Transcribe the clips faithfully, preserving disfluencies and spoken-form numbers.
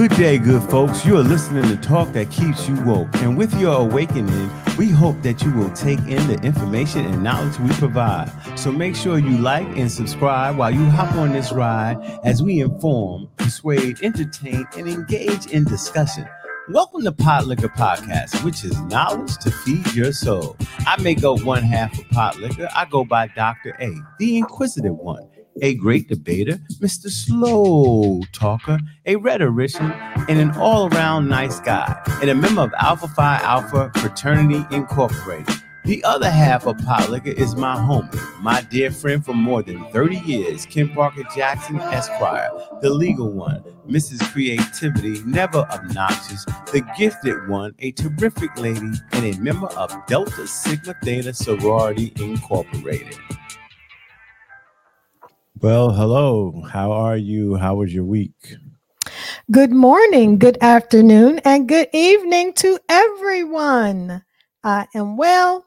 Good day, good folks. You are listening to Talk That Keeps You Woke. And with your awakening, we hope that you will take in the information and knowledge we provide. So make sure you like and subscribe while you hop on this ride as we inform, persuade, entertain, and engage in discussion. Welcome to Pot Liquor Podcast, which is knowledge to feed your soul. I make up one half of Pot Liquor. I go by Doctor A, the inquisitive one, a great debater, Mister Slow Talker, a rhetorician, and an all-around nice guy, and a member of Alpha Phi Alpha Fraternity Incorporated. The other half of Pot Liquor is my homie, my dear friend for more than thirty years, Ken Parker Jackson Esquire, the legal one, Missus Creativity, never obnoxious, the gifted one, a terrific lady, and a member of Delta Sigma Theta Sorority Incorporated. Well, hello. How are you? How was your week? Good morning, good afternoon, and good evening to everyone. I am well.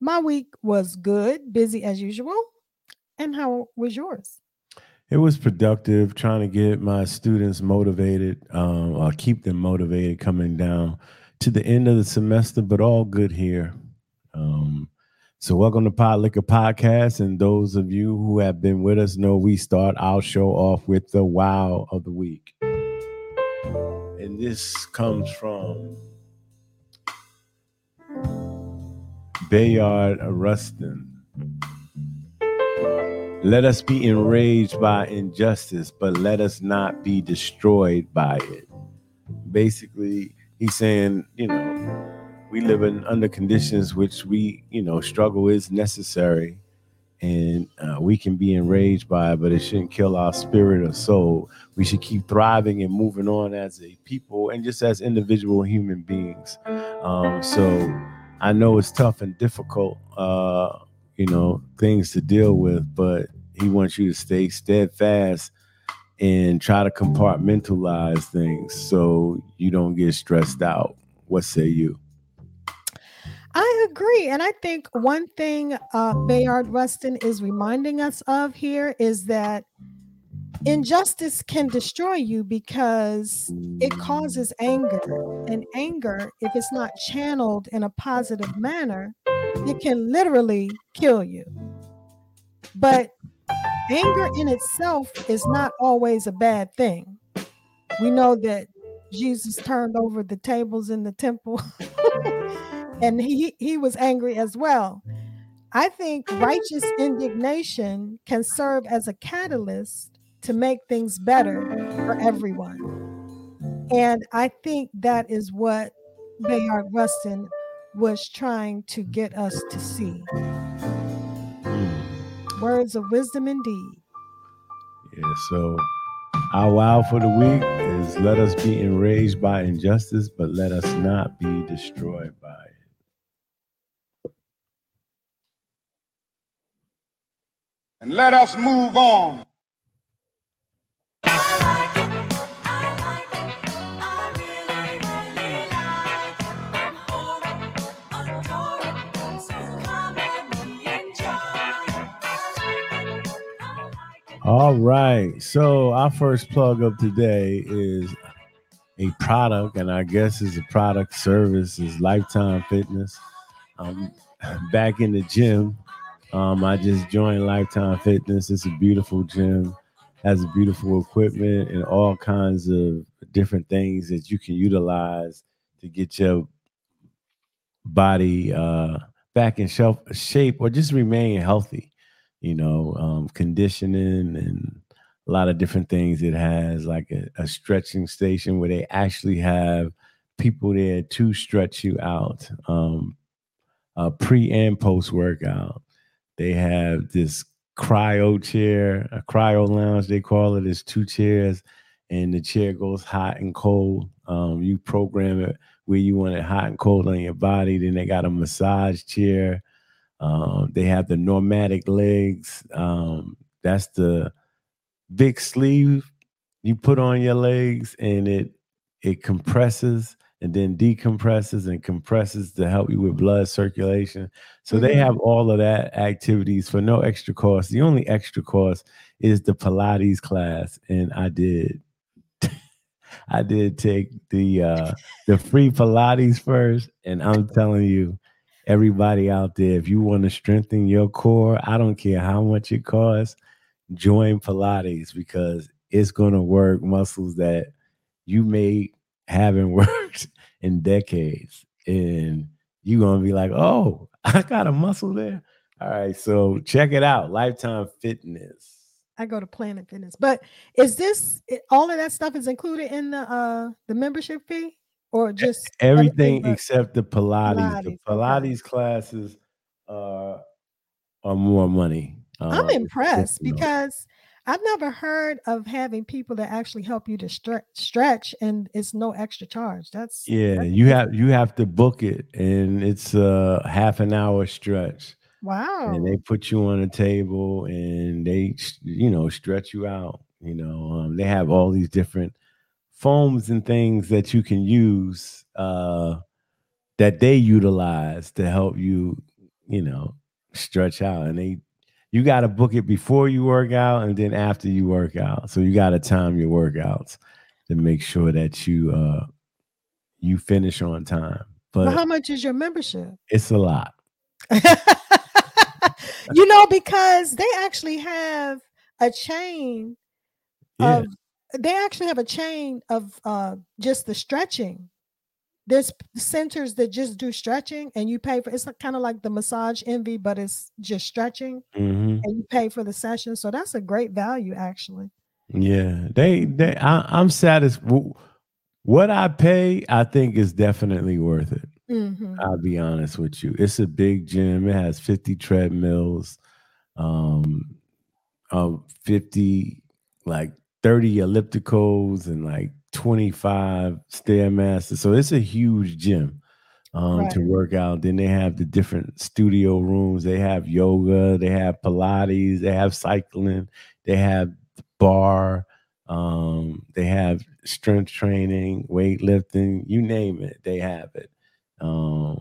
My week was good, busy as usual. And how was yours? It was productive, trying to get my students motivated, um, or keep them motivated coming down to the end of the semester, but all good here. Um So welcome to Pot Liquor Podcast, and those of you who have been with us know we start our show off with the wow of the week. And this comes from Bayard Rustin. Let us be enraged by injustice, but let us not be destroyed by it. Basically, he's saying, you know, we live in under conditions which we, you know, struggle is necessary, and uh, we can be enraged by it, but it shouldn't kill our spirit or soul. We should keep thriving and moving on as a people and just as individual human beings. Um, so I know it's tough and difficult, uh, you know, things to deal with, but he wants you to stay steadfast and try to compartmentalize things so you don't get stressed out. What say you? I agree. And I think one thing uh, Bayard Rustin is reminding us of here is that injustice can destroy you because it causes anger. And anger, if it's not channeled in a positive manner, it can literally kill you. But anger in itself is not always a bad thing. We know that Jesus turned over the tables in the temple. And he, he was angry as well. I think righteous indignation can serve as a catalyst to make things better for everyone. And I think that is what Bayard Rustin was trying to get us to see. Words of wisdom indeed. Yeah, so our wow for the week is let us be enraged by injustice, but let us not be destroyed by it. And let us move on. All right. So our first plug of today is a product, and I guess it's a product service, is Lifetime Fitness. I'm back in the gym. Um, I just joined Lifetime Fitness. It's a beautiful gym, has beautiful equipment and all kinds of different things that you can utilize to get your body uh, back in shelf, shape or just remain healthy, you know, um, conditioning and a lot of different things. It has like a, a stretching station where they actually have people there to stretch you out, um, uh, pre and post workout. They have this cryo chair, a cryo lounge, they call it. It's two chairs, and the chair goes hot and cold. Um, you program it where you want it hot and cold on your body. Then they got a massage chair. Um, they have the pneumatic legs. Um, that's the big sleeve you put on your legs, and it it compresses and then decompresses and compresses to help you with blood circulation. So they have all of that activities for no extra cost. The only extra cost is the Pilates class, and I did. I did take the uh, the free Pilates first, and I'm telling you, everybody out there, if you want to strengthen your core, I don't care how much it costs, join Pilates, because it's going to work muscles that you may haven't worked in decades, and you're going to be like, oh, I got a muscle there. All right, so check it out, Lifetime Fitness. I go to Planet Fitness. But is this, all of that stuff is included in the uh, the membership fee, or just everything, everything except the Pilates? Pilates. The Pilates okay. classes uh, are more money. Uh, I'm impressed you know. because I've never heard of having people that actually help you to stre- stretch, and it's no extra charge. That's yeah. That's you have you have to book it, and it's a half an hour stretch. Wow. And they put you on a table and they, you know, stretch you out. You know, um, they have all these different foams and things that you can use uh, that they utilize to help you, you know, stretch out. And they, you got to book it before you work out and then after you work out. So you got to time your workouts to make sure that you, uh, you finish on time. But well, how much is your membership? It's a lot. You know, because they actually have a chain of yeah. they actually have a chain of uh, just the stretching. There's centers that just do stretching, and you pay for it's kind of like the Massage Envy, but it's just stretching, mm-hmm. and you pay for the session. So that's a great value, actually. Yeah, they they I, I'm satisfied. What I pay, I think, is definitely worth it. Mm-hmm. I'll be honest with you. It's a big gym. It has fifty treadmills, um, um, fifty, like thirty ellipticals and like twenty-five Stairmasters. So it's a huge gym um, right. to work out. Then they have the different studio rooms. They have yoga. They have Pilates. They have cycling. They have bar. Um, they have strength training, weightlifting, you name it. They have it. Um,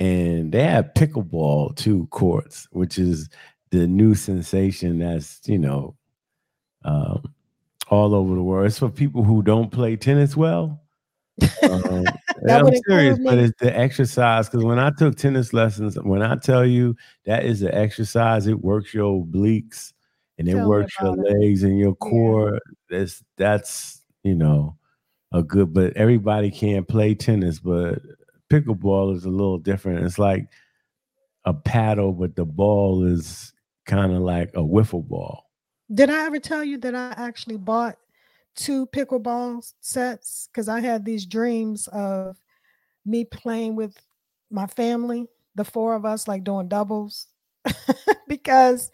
and they have pickleball too, courts, which is the new sensation that's, you know, um, all over the world. It's for people who don't play tennis well. Um, I'm serious, but it's the exercise. Because when I took tennis lessons, when I tell you that is an exercise, it works your obliques and it works your legs and your core. Yeah. That's, that's, you know, a good, but everybody can't play tennis, but pickleball is a little different. It's like a paddle, but the ball is kind of like a wiffle ball. Did I ever tell you that I actually bought two pickleball sets? Because I had these dreams of me playing with my family, the four of us, like doing doubles. Because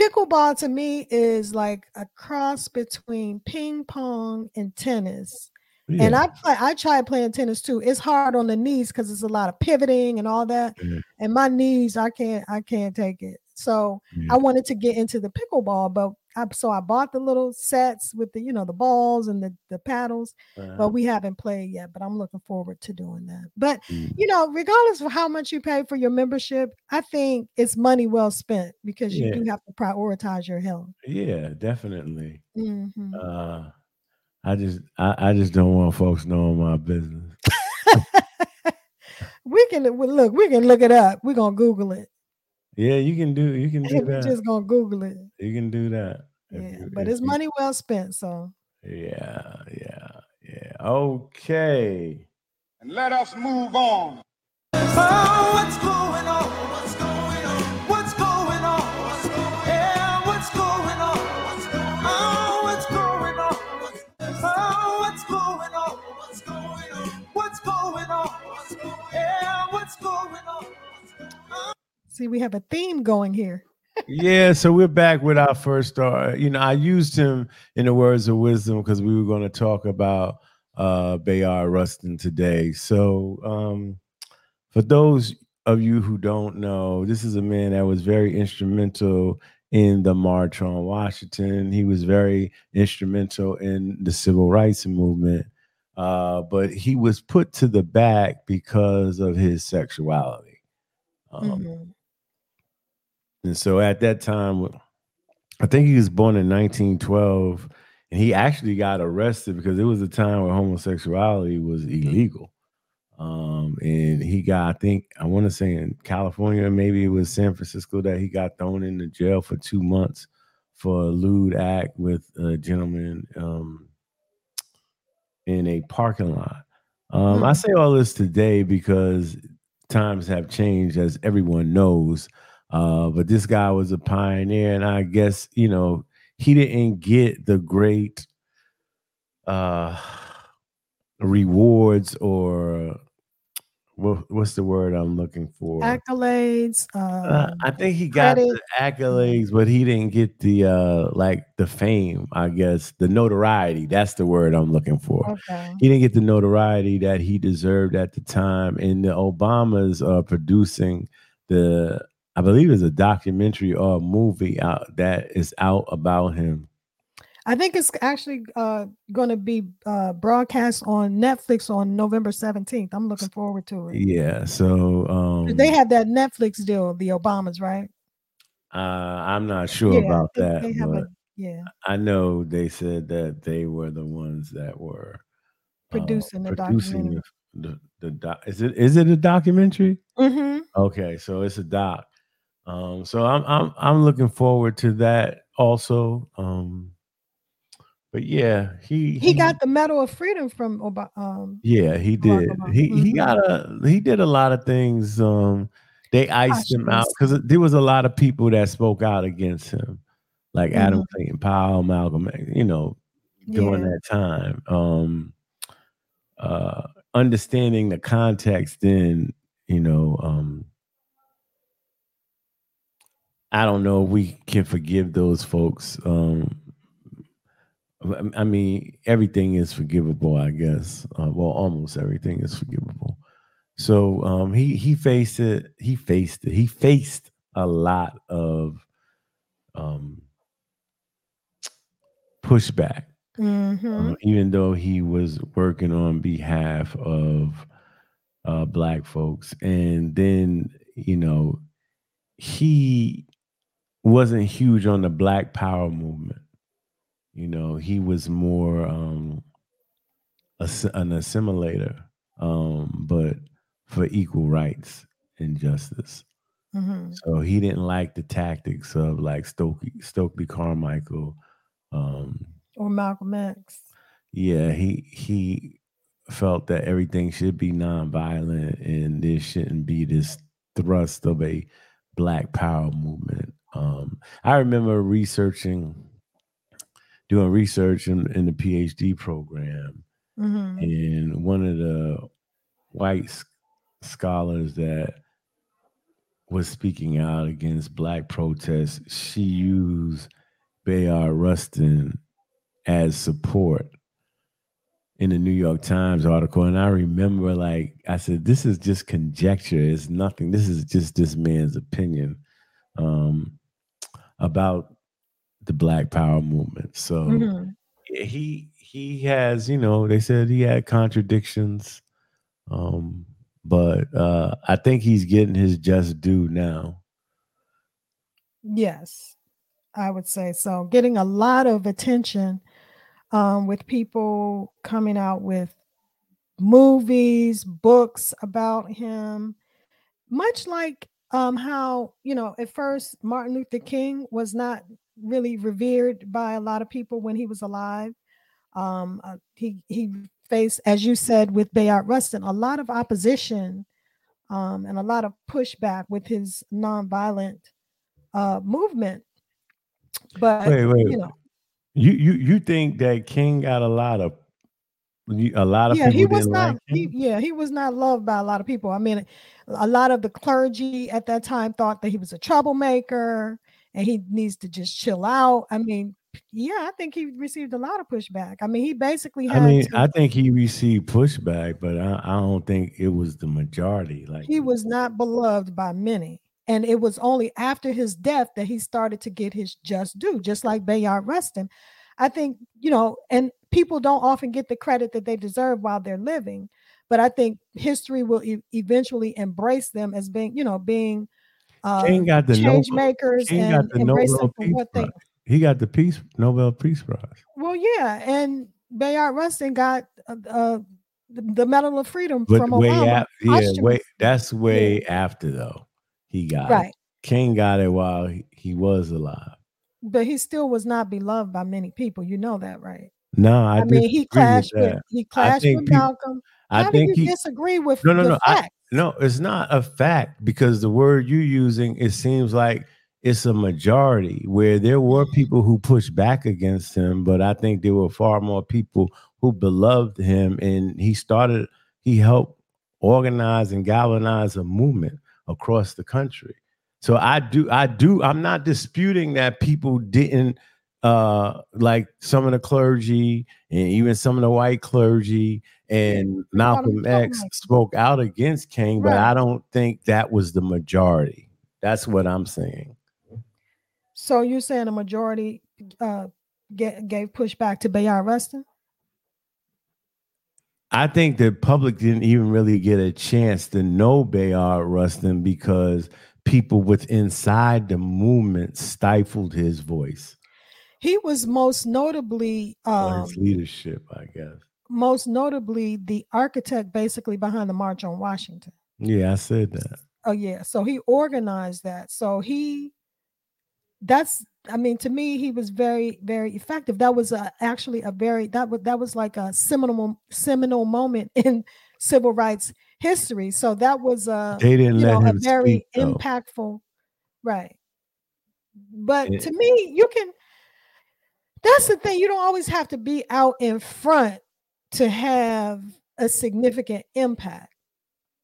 pickleball to me is like a cross between ping pong and tennis. Yeah. And I play, I tried playing tennis too. It's hard on the knees because it's a lot of pivoting and all that. Mm-hmm. And my knees, I can't, I can't take it. So yeah. I wanted to get into the pickleball, but I, so I bought the little sets with the, you know, the balls and the, the paddles, uh-huh. but we haven't played yet, but I'm looking forward to doing that. But, mm-hmm. you know, regardless of how much you pay for your membership, I think it's money well spent because you yeah. do have to prioritize your health. Yeah, definitely. Mm-hmm. Uh, I just I, I just don't want folks knowing my business. we can look, we can look it up. We're gonna Google it. Yeah, you can do you can do that. We're just gonna Google it. You can do that. Yeah, you, but it's you, money well spent, so yeah, yeah, yeah. Okay. And let us move on. Oh, what's going on? What's going on? See, we have a theme going here. Yeah, so we're back with our first star. You know, I used him in the words of wisdom because we were going to talk about uh, Bayard Rustin today. So um, for those of you who don't know, this is a man that was very instrumental in the March on Washington. He was very instrumental in the Civil Rights Movement. Uh, but he was put to the back because of his sexuality. Um, mm-hmm. And so at that time, I think he was born in nineteen twelve. And he actually got arrested because it was a time where homosexuality was illegal. Um, and he got, I think, I want to say in California, maybe it was San Francisco, that he got thrown into jail for two months for a lewd act with a gentleman um, in a parking lot. Um, mm-hmm. I say all this today because times have changed, as everyone knows. Uh, but this guy was a pioneer, and I guess, you know, he didn't get the great uh, rewards or what, what's the word I'm looking for? Accolades. Um, uh, I think he got credit. The accolades, but he didn't get the uh, like the fame, I guess, the notoriety. That's the word I'm looking for. Okay. He didn't get the notoriety that he deserved at the time. And the Obamas are producing the, I believe it's a documentary or a movie out that is out about him. I think it's actually uh, going to be uh, broadcast on Netflix on November seventeenth. I'm looking forward to it. Yeah. So um, they have that Netflix deal, the Obamas, right? Uh, I'm not sure yeah, about that. They have but a, yeah. I know they said that they were the ones that were producing uh, the producing documentary. The, the doc- is it is it a documentary? Mm-hmm. Okay, so it's a doc. Um, so I'm I'm I'm looking forward to that also. Um, but yeah, he, he he got the Medal of Freedom from Obama. Um, yeah, he did. He mm-hmm. he got a he did a lot of things. Um, they iced Gosh, him out because there was a lot of people that spoke out against him, like mm-hmm. Adam Clayton Powell, Malcolm X, you know, during yeah. that time. Um, uh, understanding the context, then you know. Um, I don't know if we can forgive those folks. Um, I mean, everything is forgivable, I guess. Uh, well, almost everything is forgivable. So um, he he faced it. He faced it. He faced a lot of um, pushback, mm-hmm. um, even though he was working on behalf of uh, Black folks. And then, you know, he wasn't huge on the Black Power movement. You know, he was more um, ass- an assimilator, um, but for equal rights and justice. Mm-hmm. So he didn't like the tactics of like Stokely, Stokely Carmichael. Um, or Malcolm X. Yeah, he he felt that everything should be nonviolent and there shouldn't be this thrust of a Black Power movement. Um, I remember researching, doing research in, in the PhD program, mm-hmm. and one of the white scholars that was speaking out against Black protests, she used Bayard Rustin as support in the New York Times article. And I remember, like, I said, this is just conjecture. It's nothing. This is just this man's opinion um, about the Black Power movement. So mm-hmm. he he has, you know, they said he had contradictions, um, but uh, I think he's getting his just due now. Yes, I would say so. Getting a lot of attention Um, with people coming out with movies, books about him, much like um, how, you know, at first Martin Luther King was not really revered by a lot of people when he was alive. Um, uh, he he faced, as you said, with Bayard Rustin, a lot of opposition um, and a lot of pushback with his nonviolent uh, movement. But wait, wait. you know. You you you think that King got a lot of a lot of yeah, people? He was didn't not, like him? He, yeah, he was not loved by a lot of people. I mean, a lot of the clergy at that time thought that he was a troublemaker and he needs to just chill out. I mean, yeah, I think he received a lot of pushback. I mean, he basically had I mean, to, I think he received pushback, but I, I don't think it was the majority. Like he was not beloved by many. And it was only after his death that he started to get his just due, just like Bayard Rustin. I think, you know, and people don't often get the credit that they deserve while they're living. But I think history will e- eventually embrace them as being, you know, being uh, got the change Nobel, makers and got the embrace Nobel them for Peace what they. Prize. He got the Peace Nobel Peace Prize. Well, yeah, and Bayard Rustin got uh, uh, the Medal of Freedom but from way Obama. Ap- yeah, wait, that's way yeah. after though. He got right. it. King got it while he, he was alive. But he still was not beloved by many people. You know that, right? No, I, I mean he clashed with, with he clashed with people, Malcolm. How I think do you he, disagree with no, no, the no, fact? I, no, it's not a fact because the word you're using, it seems like it's a majority where there were people who pushed back against him, but I think there were far more people who beloved him, and he started, he helped organize and galvanize a movement across the country. So I do, I do, I'm not disputing that people didn't, uh, like some of the clergy and even some of the white clergy and Malcolm X spoke out against King, but I don't think that was the majority. That's what I'm saying. So you're saying a majority uh, get, gave pushback to Bayard Rustin? I think the public didn't even really get a chance to know Bayard Rustin because people with inside the movement stifled his voice. He was most notably um, his leadership, I guess. Most notably, the architect basically behind the March on Washington. Yeah, I said that. Oh yeah, so he organized that. So he. That's, I mean, to me, he was very, very effective. That was a, actually a very, that was, that was like a seminal, seminal moment in civil rights history. So that was a, they didn't you let know, him a very speak, impactful, right. But it, to me, you can, that's the thing. You don't always have to be out in front to have a significant impact.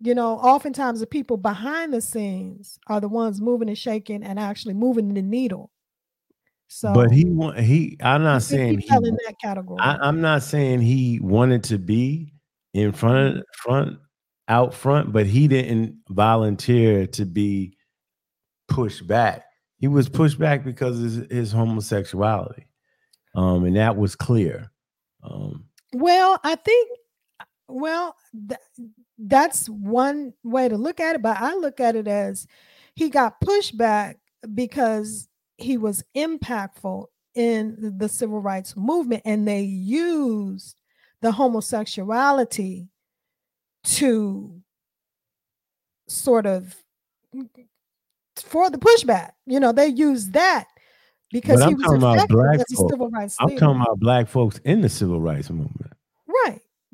You know, oftentimes the people behind the scenes are the ones moving and shaking and actually moving the needle. So, but he want he. I'm not saying he fell in that category. I, I'm not saying he wanted to be in front, front, out front, but he didn't volunteer to be pushed back. He was pushed back because of his homosexuality, um, and that was clear. Um, well, I think. Well. Th- That's one way to look at it, but I look at it as he got pushed back because he was impactful in the civil rights movement, and they used the homosexuality to sort of for the pushback. You know, they used that because he was effective as a civil rights leader. I'm talking about black folks in the civil rights movement.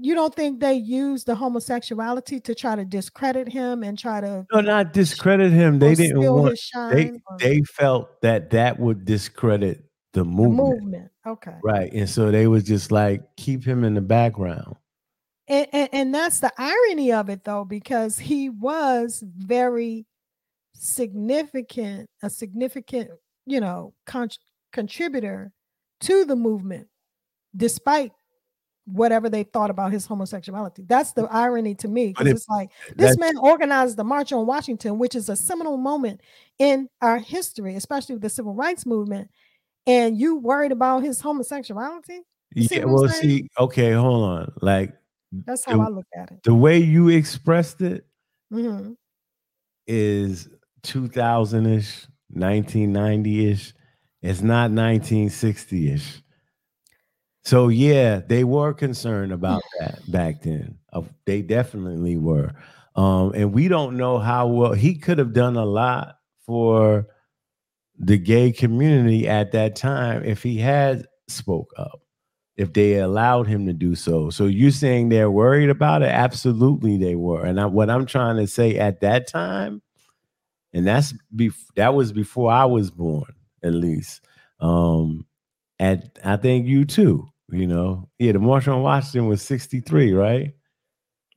You don't think they used the homosexuality to try to discredit him and try to no, not discredit him. They didn't want. They or... they felt that that would discredit the movement. The movement, okay, right, and so they was just like keep him in the background. And, and and that's the irony of it, though, because he was very significant, a significant, you know, con- contributor to the movement, despite. Whatever they thought about his homosexuality. That's the irony to me. Because it's like this man organized the March on Washington, which is a seminal moment in our history, especially with the civil rights movement. And you worried about his homosexuality? See yeah, well, saying? see, okay, hold on. Like that's how the, I look at it. The way you expressed it mm-hmm. is two thousand ish, nineteen ninety ish. It's not nineteen sixty ish. So, yeah, they were concerned about that back then. Uh, they definitely were. Um, and we don't know how well he could have done a lot for the gay community at that time if he had spoke up, if they allowed him to do so. So you're saying they're worried about it? Absolutely, they were. And I, what I'm trying to say at that time, and that's bef- that was before I was born, at least. Um, at I think you, too. You know, yeah, the March on Washington was sixty-three, right?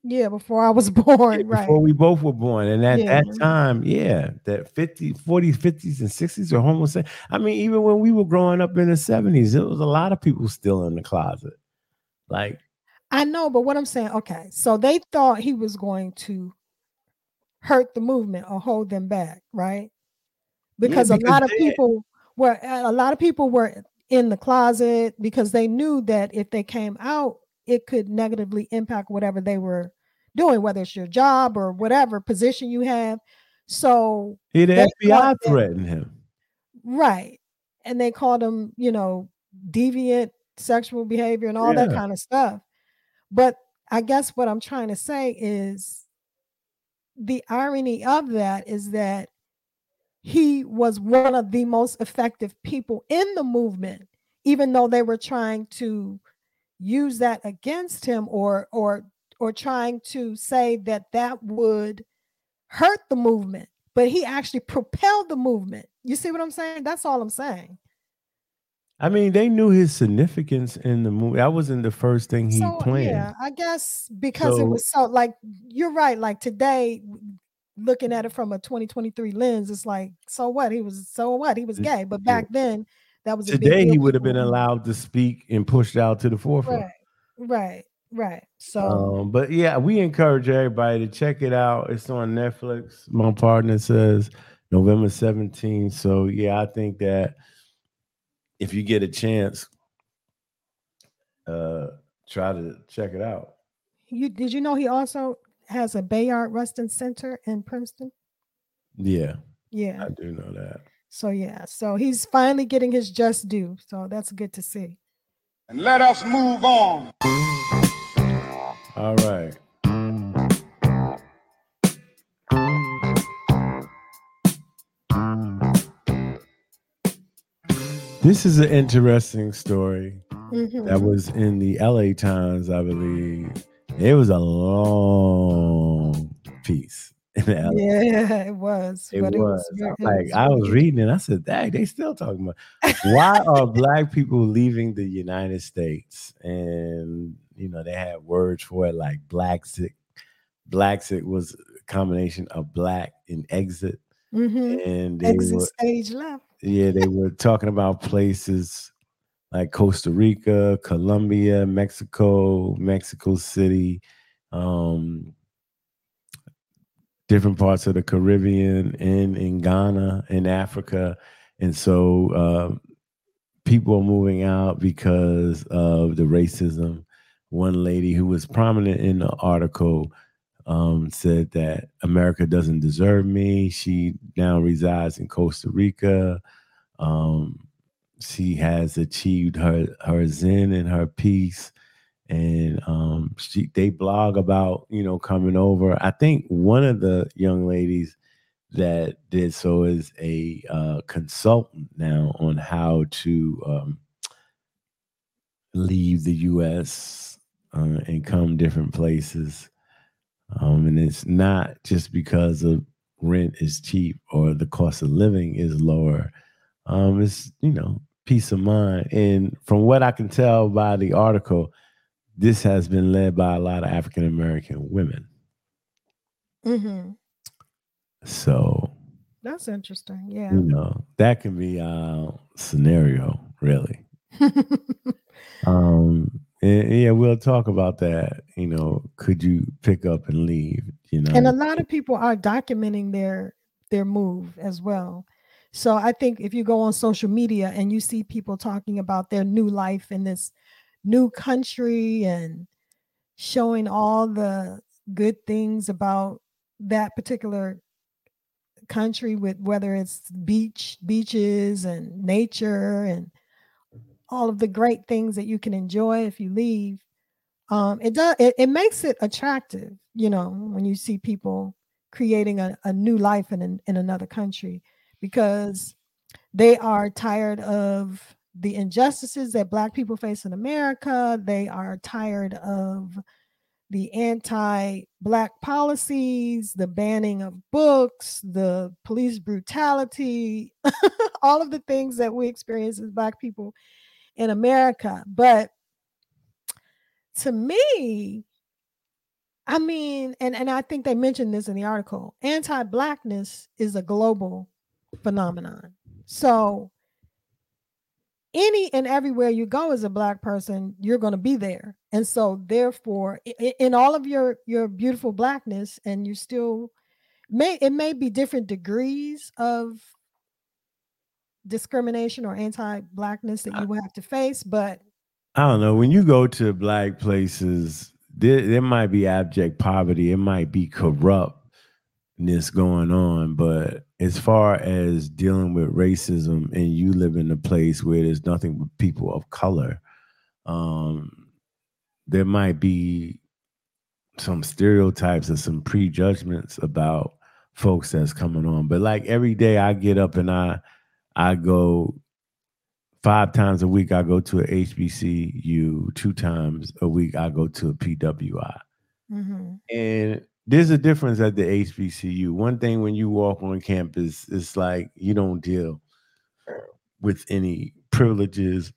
Yeah, before I was born, yeah, right? Before we both were born. And at yeah. that time, yeah, that fifty, forties, fifties, and sixties are homosexual. I mean, even when we were growing up in the seventies, there was a lot of people still in the closet. Like, I know, but what I'm saying, okay, so they thought he was going to hurt the movement or hold them back, right? Because, yeah, because a lot of that, people were, a lot of people were. in the closet because they knew that if they came out, it could negatively impact whatever they were doing, whether it's your job or whatever position you have. So the F B I threatened him. Right. And they called him, you know, deviant sexual behavior and all yeah. that kind of stuff. But I guess what I'm trying to say is the irony of that is that he was one of the most effective people in the movement, even though they were trying to use that against him or or or trying to say that that would hurt the movement. But he actually propelled the movement. You see what I'm saying? That's all I'm saying. I mean, they knew his significance in the movie. That wasn't the first thing he so, planned. Yeah, I guess because so, it was so like, you're right. Like today, looking at it from a twenty twenty-three lens, it's like, so what? He was, so what? He was gay. But back then, that was a big deal. Today, he would have been allowed to speak and pushed out to the forefront. Right, right, right. So, um, but yeah, we encourage everybody to check it out. It's on Netflix. My partner says November seventeenth. So yeah, I think that if you get a chance, uh, try to check it out. You did you know he also has a Bayard Rustin Center in Princeton? Yeah. Yeah. I do know that. So, yeah. So he's finally getting his just due. So that's good to see. And let us move on. All right. This is an interesting story mm-hmm. that was in the L A Times, I believe. It was a long piece. In the L A. Yeah, it was. It but was. It was like, I was reading it. I said, dang, they still talking about why are black people leaving the United States? And, you know, they had words for it like Black-sick. Black-sick was a combination of black and exit. Mm-hmm. And they exit were, stage left. Yeah, they were talking about places like Costa Rica, Colombia, Mexico, Mexico City, um, different parts of the Caribbean, and in Ghana, in Africa. And so uh, people are moving out because of the racism. One lady who was prominent in the article um, said that America doesn't deserve me. She now resides in Costa Rica. Um, she has achieved her, her zen and her peace. And, um, she, they blog about, you know, coming over. I think one of the young ladies that did so is a, uh, consultant now on how to, um, leave the U S uh, and come different places. Um, and it's not just because of rent is cheap or the cost of living is lower. Um, it's, you know, peace of mind. And from what I can tell by the article, this has been led by a lot of African-American women. Mm-hmm. So. That's interesting. Yeah. You know, that can be a scenario, really. um And yeah, we'll talk about that. You know, could you pick up and leave? You know, and a lot of people are documenting their their move as well. So I think if you go on social media and you see people talking about their new life in this new country and showing all the good things about that particular country, with whether it's beach, beaches and nature and all of the great things that you can enjoy if you leave. Um, it does. It, it makes it attractive, you know, when you see people creating a, a new life in an, in another country, because they are tired of the injustices that Black people face in America. They are tired of the anti-Black policies, the banning of books, the police brutality, all of the things that we experience as Black people in America. But to me, I mean, and, and I think they mentioned this in the article, anti-Blackness is a global phenomenon. So any and everywhere you go as a Black person, you're going to be there. And so therefore, in all of your, your beautiful Blackness, and you still may, it may be different degrees of discrimination or anti-Blackness that you will have to face, but I don't know. When you go to Black places, there, there might be abject poverty, it might be corruptness going on, but as far as dealing with racism, and you live in a place where there's nothing but people of color, um, there might be some stereotypes and some prejudgments about folks that's coming on. But like every day I get up and I I go five times a week, I go to an H B C U, two times a week, I go to a P W I. Mm-hmm. And there's a difference at the H B C U. One thing when you walk on campus, it's like you don't deal with any privileges.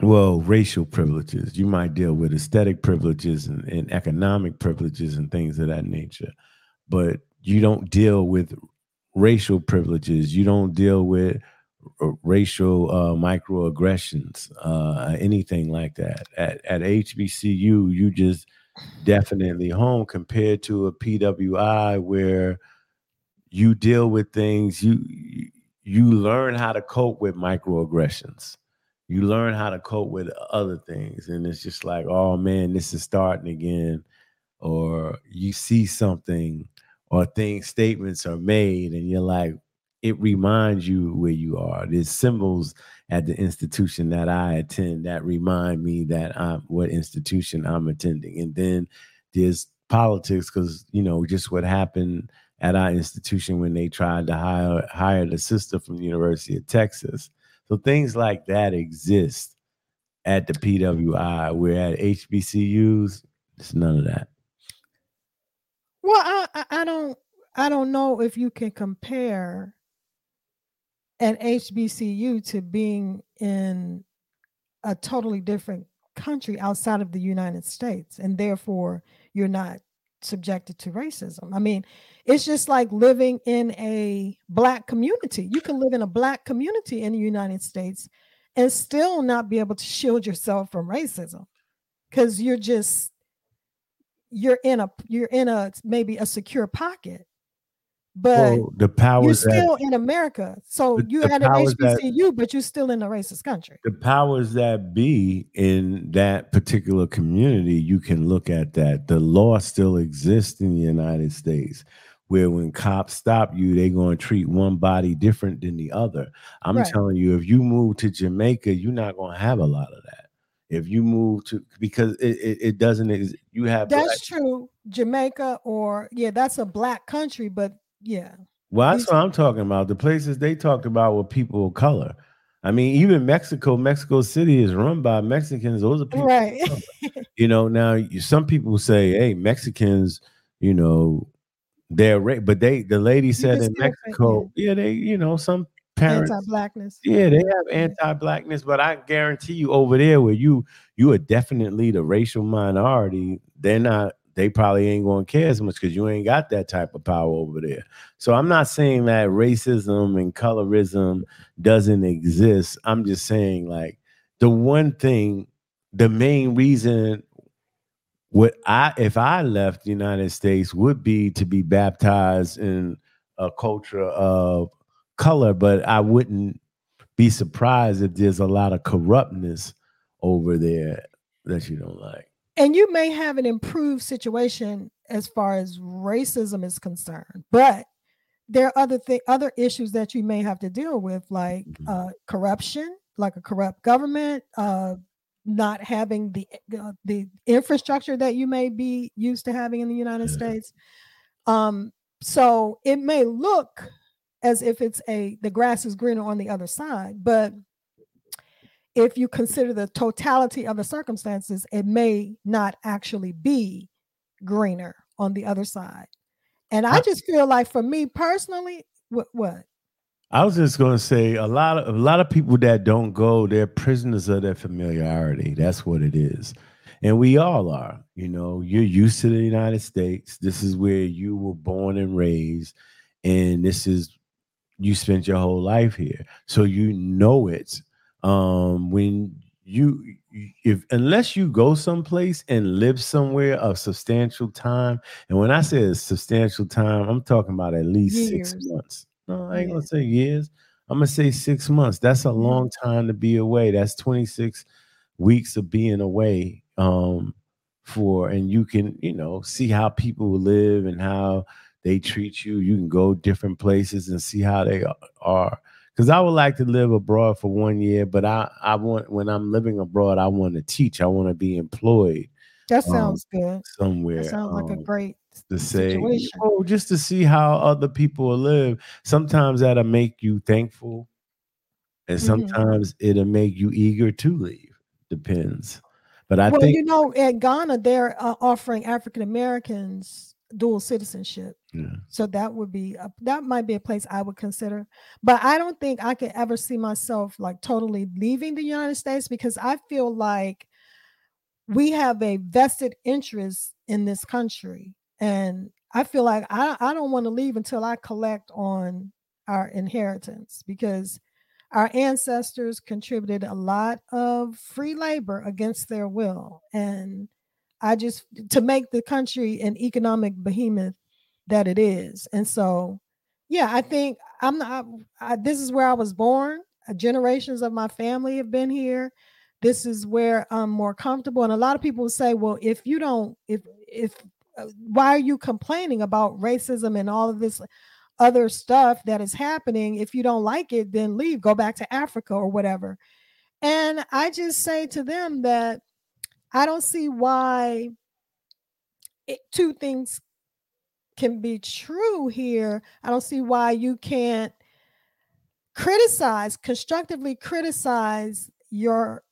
Well, racial privileges. You might deal with aesthetic privileges and, and economic privileges and things of that nature. But you don't deal with racial privileges. You don't deal with racial uh, microaggressions, uh, anything like that. At, at H B C U, you just definitely home compared to a P W I where you deal with things. You you learn how to cope with microaggressions. You learn how to cope with other things. And it's just like, oh, man, this is starting again. Or you see something or things, statements are made and you're like, it reminds you where you are. There's symbols at the institution that I attend that remind me that I'm what institution I'm attending. And then there's politics because, you know, just what happened at our institution when they tried to hire, hire the sister from the University of Texas. So things like that exist at the P W I, where at H B C Us, it's none of that. Well, I, I don't I don't know if you can compare an H B C U to being in a totally different country outside of the United States, and therefore you're not subjected to racism. I mean, it's just like living in a black community. You can live in a black community in the United States and still not be able to shield yourself from racism because you're just you're in a you're in a maybe a secure pocket. But well, the powers you're still that, in America. So the, you the had an H B C U, that, but you're still in a racist country. The powers that be in that particular community, you can look at that. The law still exists in the United States, where when cops stop you, they're going to treat one body different than the other. I'm right. telling you, if you move to Jamaica, you're not going to have a lot of that. If you move to, because it, it, it doesn't, it, you have. That's black, true. Jamaica or, yeah, that's a black country, but yeah. Well, that's what I'm talking about. The places they talked about were people of color. I mean, even Mexico, Mexico City is run by Mexicans. Those are people. Right. You know, now you, some people say, hey, Mexicans, you know, they're ra-. But they, the lady said in Mexico, yeah, they, you know, some parents. Anti-blackness. Yeah, they have anti-blackness. But I guarantee you over there where you, you are definitely the racial minority, they're not. They probably ain't going to care as much because you ain't got that type of power over there. So I'm not saying that racism and colorism doesn't exist. I'm just saying, like, the one thing, the main reason what I, if I left the United States would be to be baptized in a culture of color, but I wouldn't be surprised if there's a lot of corruptness over there that you don't like. And you may have an improved situation as far as racism is concerned, but there are other th- other issues that you may have to deal with, like uh, corruption, like a corrupt government, uh, not having the uh, the infrastructure that you may be used to having in the United States. Um, so it may look as if it's a the grass is greener on the other side, but if you consider the totality of the circumstances, it may not actually be greener on the other side. And I just feel like for me personally, what? what? I was just going to say a lot of a lot of people that don't go, they're prisoners of their familiarity. That's what it is. And we all are. You know, you're used to the United States. This is where you were born and raised. And this is, you spent your whole life here. So you know it. Um, when you, if unless you go someplace and live somewhere a substantial time, and when I say a substantial time, I'm talking about at least years. six months. No, I ain't yeah. gonna say years. I'm gonna say six months. That's a long time to be away. That's twenty-six weeks of being away. Um, for and you can, you know, see how people live and how they treat you. You can go different places and see how they are. Because I would like to live abroad for one year, but I, I want when I'm living abroad, I want to teach. I want to be employed. That sounds um, good. Somewhere. That sounds like um, a great to situation. Say, oh, just to see how other people live. Sometimes that'll make you thankful, and sometimes mm-hmm. it'll make you eager to leave. Depends. But I well, think you know, at Ghana, they're uh, offering African Americans dual citizenship. Yeah. So that would be a, that might be a place I would consider, but I don't think I could ever see myself like totally leaving the United States, because I feel like we have a vested interest in this country, and I feel like I, I don't want to leave until I collect on our inheritance, because our ancestors contributed a lot of free labor against their will, and I just to make the country an economic behemoth that it is. And so, yeah, I think I'm not, I, I, this is where I was born. Generations of my family have been here. This is where I'm more comfortable. And a lot of people say, well, if you don't, if, if, uh, why are you complaining about racism and all of this other stuff that is happening? If you don't like it, then leave, go back to Africa or whatever. And I just say to them that I don't see why it, two things can be true here. I don't see why you can't criticize, constructively criticize your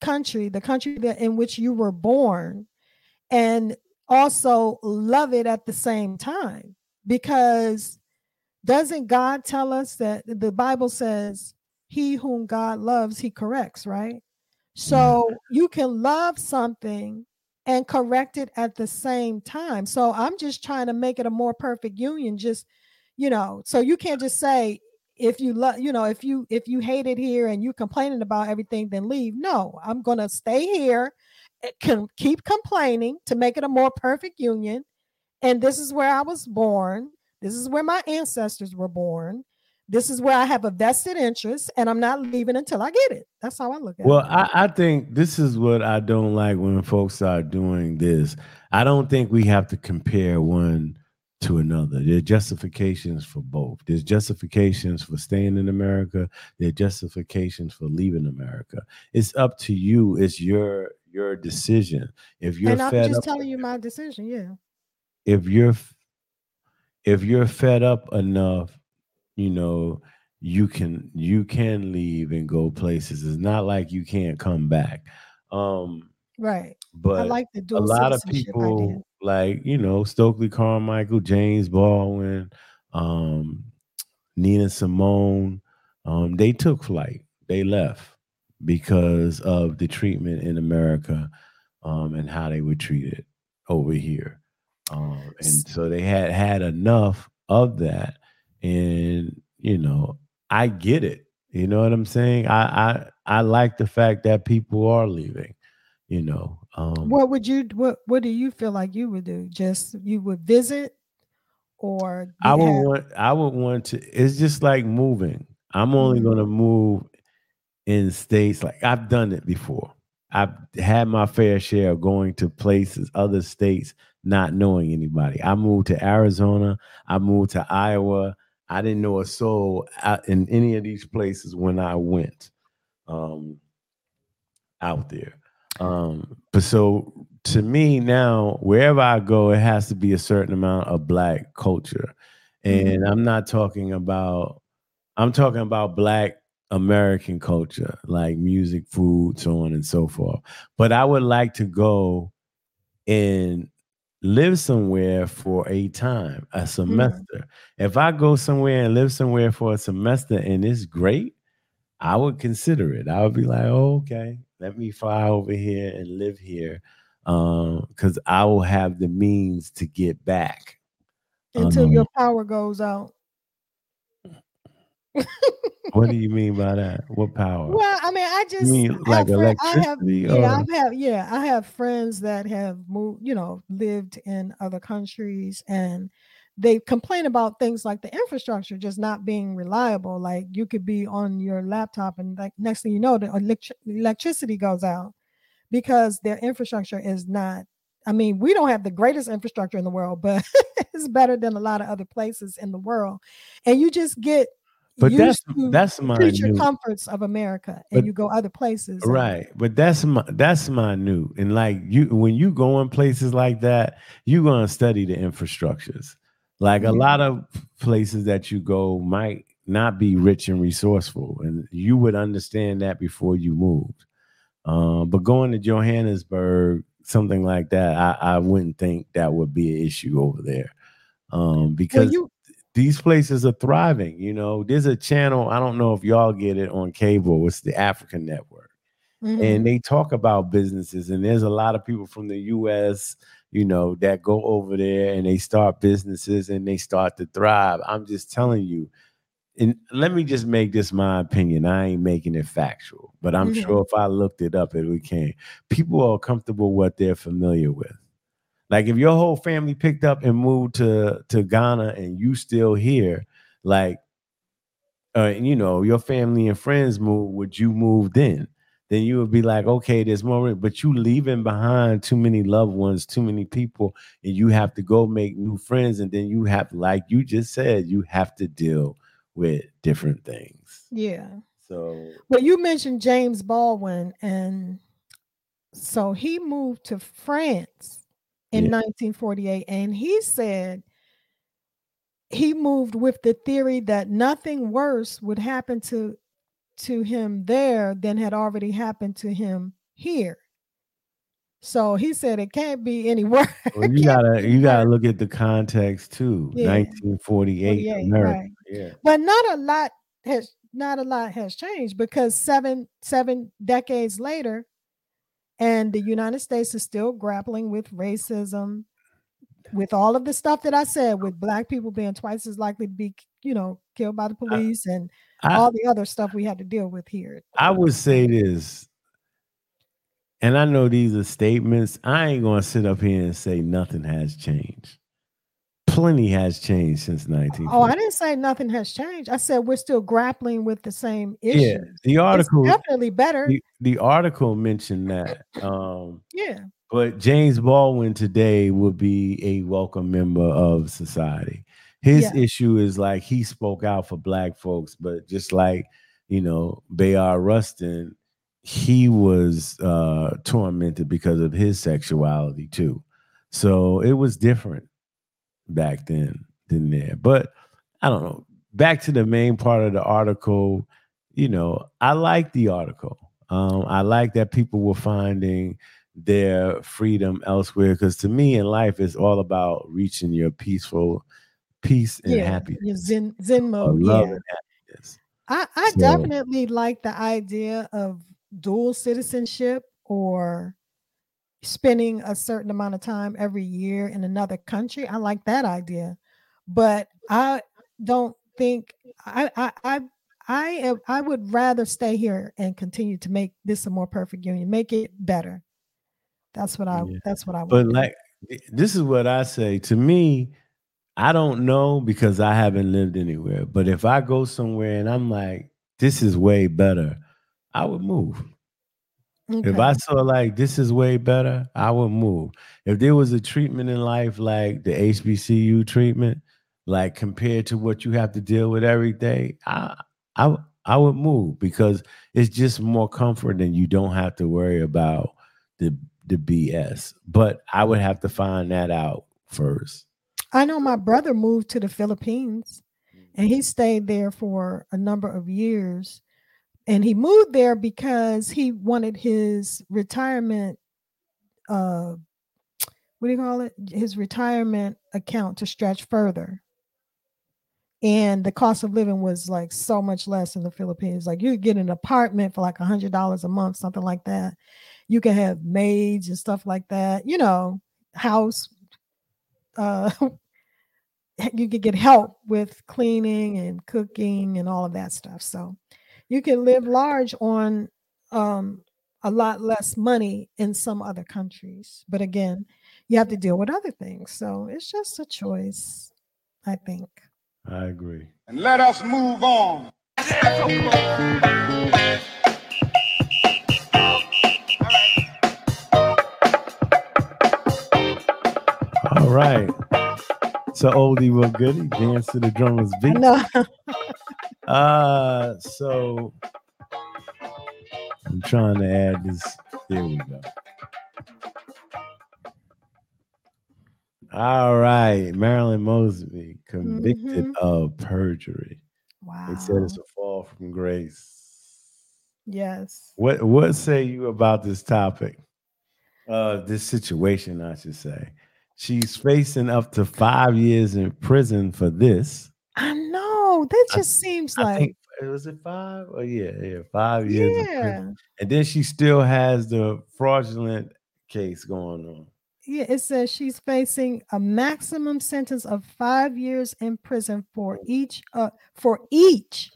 country, the country that in which you were born, and also love it at the same time. Because doesn't God tell us that the Bible says, he whom God loves, he corrects, right? So you can love something and correct it at the same time. So I'm just trying to make it a more perfect union. Just, you know, so you can't just say, if you love, you know, if you, if you hate it here and you complaining about everything, then leave. No, I'm going to stay here. It can keep complaining to make it a more perfect union. And this is where I was born. This is where my ancestors were born. This is where I have a vested interest, and I'm not leaving until I get it. That's how I look at well, it. Well, I, I think this is what I don't like when folks are doing this. I don't think we have to compare one to another. There are justifications for both. There's justifications for staying in America. There are justifications for leaving America. It's up to you. It's your your decision. If you're and I'm fed just up, telling you my decision. Yeah. If you're if you're fed up enough, you know, you can you can leave and go places. It's not like you can't come back. Um, right. But I like the dual a lot of people idea. Like, you know, Stokely Carmichael, James Baldwin, um, Nina Simone, um, they took flight. They left because of the treatment in America um, and how they were treated over here. Um, and so they had had enough of that. And, you know, I get it. You know what I'm saying? I I, I like the fact that people are leaving, you know. Um, what would you what what do you feel like you would do? Just you would visit or I would have- want I would want to it's just like moving. I'm only gonna move in states like I've done it before. I've had my fair share of going to places, other states, not knowing anybody. I moved to Arizona. I moved to Iowa. I didn't know a soul in any of these places when I went um, out there. Um, but so to me now, wherever I go, it has to be a certain amount of Black culture. And mm-hmm. I'm not talking about, I'm talking about Black American culture, like music, food, so on and so forth. But I would like to go and live somewhere for a time, a semester. Mm-hmm. If I go somewhere and live somewhere for a semester and it's great, I would consider it. I would be like, oh, okay, let me fly over here and live here um, because I will have the means to get back. Until um, your power goes out. What do you mean by that? What power? Well, I mean, I just mean like I have, electricity. I have, yeah, I have, yeah, I have friends that have moved, you know, lived in other countries, and they complain about things like the infrastructure just not being reliable. Like you could be on your laptop, and like next thing you know, the electric electricity goes out because their infrastructure is not. I mean, we don't have the greatest infrastructure in the world, but it's better than a lot of other places in the world, and you just get. But that's that's my creature comforts of America, and but, you go other places, right? But that's my that's my new, and like you, when you go in places like that, you're gonna study the infrastructures. Like yeah. a lot of places that you go might not be rich and resourceful, and you would understand that before you moved. Um, but going to Johannesburg, something like that, I, I wouldn't think that would be an issue over there, um, because. Well, you- These places are thriving, you know. There's a channel, I don't know if y'all get it on cable, it's the African Network. Mm-hmm. And they talk about businesses, and there's a lot of people from the U S, you know, that go over there and they start businesses and they start to thrive. I'm just telling you, and let me just make this my opinion. I ain't making it factual, but I'm mm-hmm. sure if I looked it up, it would came. People are comfortable what they're familiar with. Like if your whole family picked up and moved to, to Ghana and you still here, like, uh, you know, your family and friends moved, would you move then? Then you would be like, okay, there's more, but you leaving behind too many loved ones, too many people, and you have to go make new friends. And then you have, like you just said, you have to deal with different things. Yeah. So. Well, you mentioned James Baldwin. And so he moved to France. In yeah. nineteen forty-eight, and he said he moved with the theory that nothing worse would happen to to him there than had already happened to him here. So he said it can't be any worse. Well, you gotta you gotta look at the context too. Yeah. nineteen forty-eight, America. Right. Yeah. But not a lot has not a lot has changed, because seven seven decades later. And the United States is still grappling with racism, with all of the stuff that I said, with Black people being twice as likely to be, you know, killed by the police I, and I, all the other stuff we had to deal with here. I would say this, and I know these are statements. I ain't going to sit up here and say nothing has changed. Plenty has changed since nineteen forty. Oh, I didn't say nothing has changed. I said we're still grappling with the same issues. Yeah, the article it's definitely better. The, the article mentioned that. Um, yeah. But James Baldwin today would be a welcome member of society. His yeah. issue is like he spoke out for Black folks, but just like, you know, Bayard Rustin, he was uh, tormented because of his sexuality too. So it was different back then than there. But I don't know. Back to the main part of the article, you know, I like the article. Um, I like that people were finding their freedom elsewhere, because to me in life it's all about reaching your peaceful peace and yeah, happiness. Your zen, zen mode. Love yeah. and happiness. I, I so, definitely like the idea of dual citizenship, or spending a certain amount of time every year in another country. I like that idea, but I don't think I I I I, I would rather stay here and continue to make this a more perfect union, make it better. That's what I yeah. that's what I want. But like this is what I say. To me, I don't know, because I haven't lived anywhere. But if I go somewhere and I'm like, this is way better, I would move. Okay. If I saw like this is way better, I would move. If there was a treatment in life like the H B C U treatment, like compared to what you have to deal with every day, I I I would move, because it's just more comfort and you don't have to worry about the the B S. But I would have to find that out first. I know my brother moved to the Philippines and he stayed there for a number of years. And he moved there because he wanted his retirement, uh, what do you call it? His retirement account to stretch further. And the cost of living was like so much less in the Philippines. Like you get an apartment for like one hundred dollars a month, something like that. You can have maids and stuff like that. You know, house. Uh, you could get help with cleaning and cooking and all of that stuff. So. You can live large on um, a lot less money in some other countries. But again, you have to deal with other things. So it's just a choice, I think. I agree. And let us move on. All right. So oldie, well goodie, dance to the drummer's beat. No. Uh, so I'm trying to add this. There we go. All right. Marilyn Mosby, convicted mm-hmm. of perjury. Wow. They said it's a fall from grace. Yes. What what say you about this topic? Uh, this situation, I should say. She's facing up to five years in prison for this. I know. That just I, seems I like think, was it five? Oh yeah, yeah, five years. Yeah. In prison. And then she still has the fraudulent case going on. Yeah, it says she's facing a maximum sentence of five years in prison for each uh, for each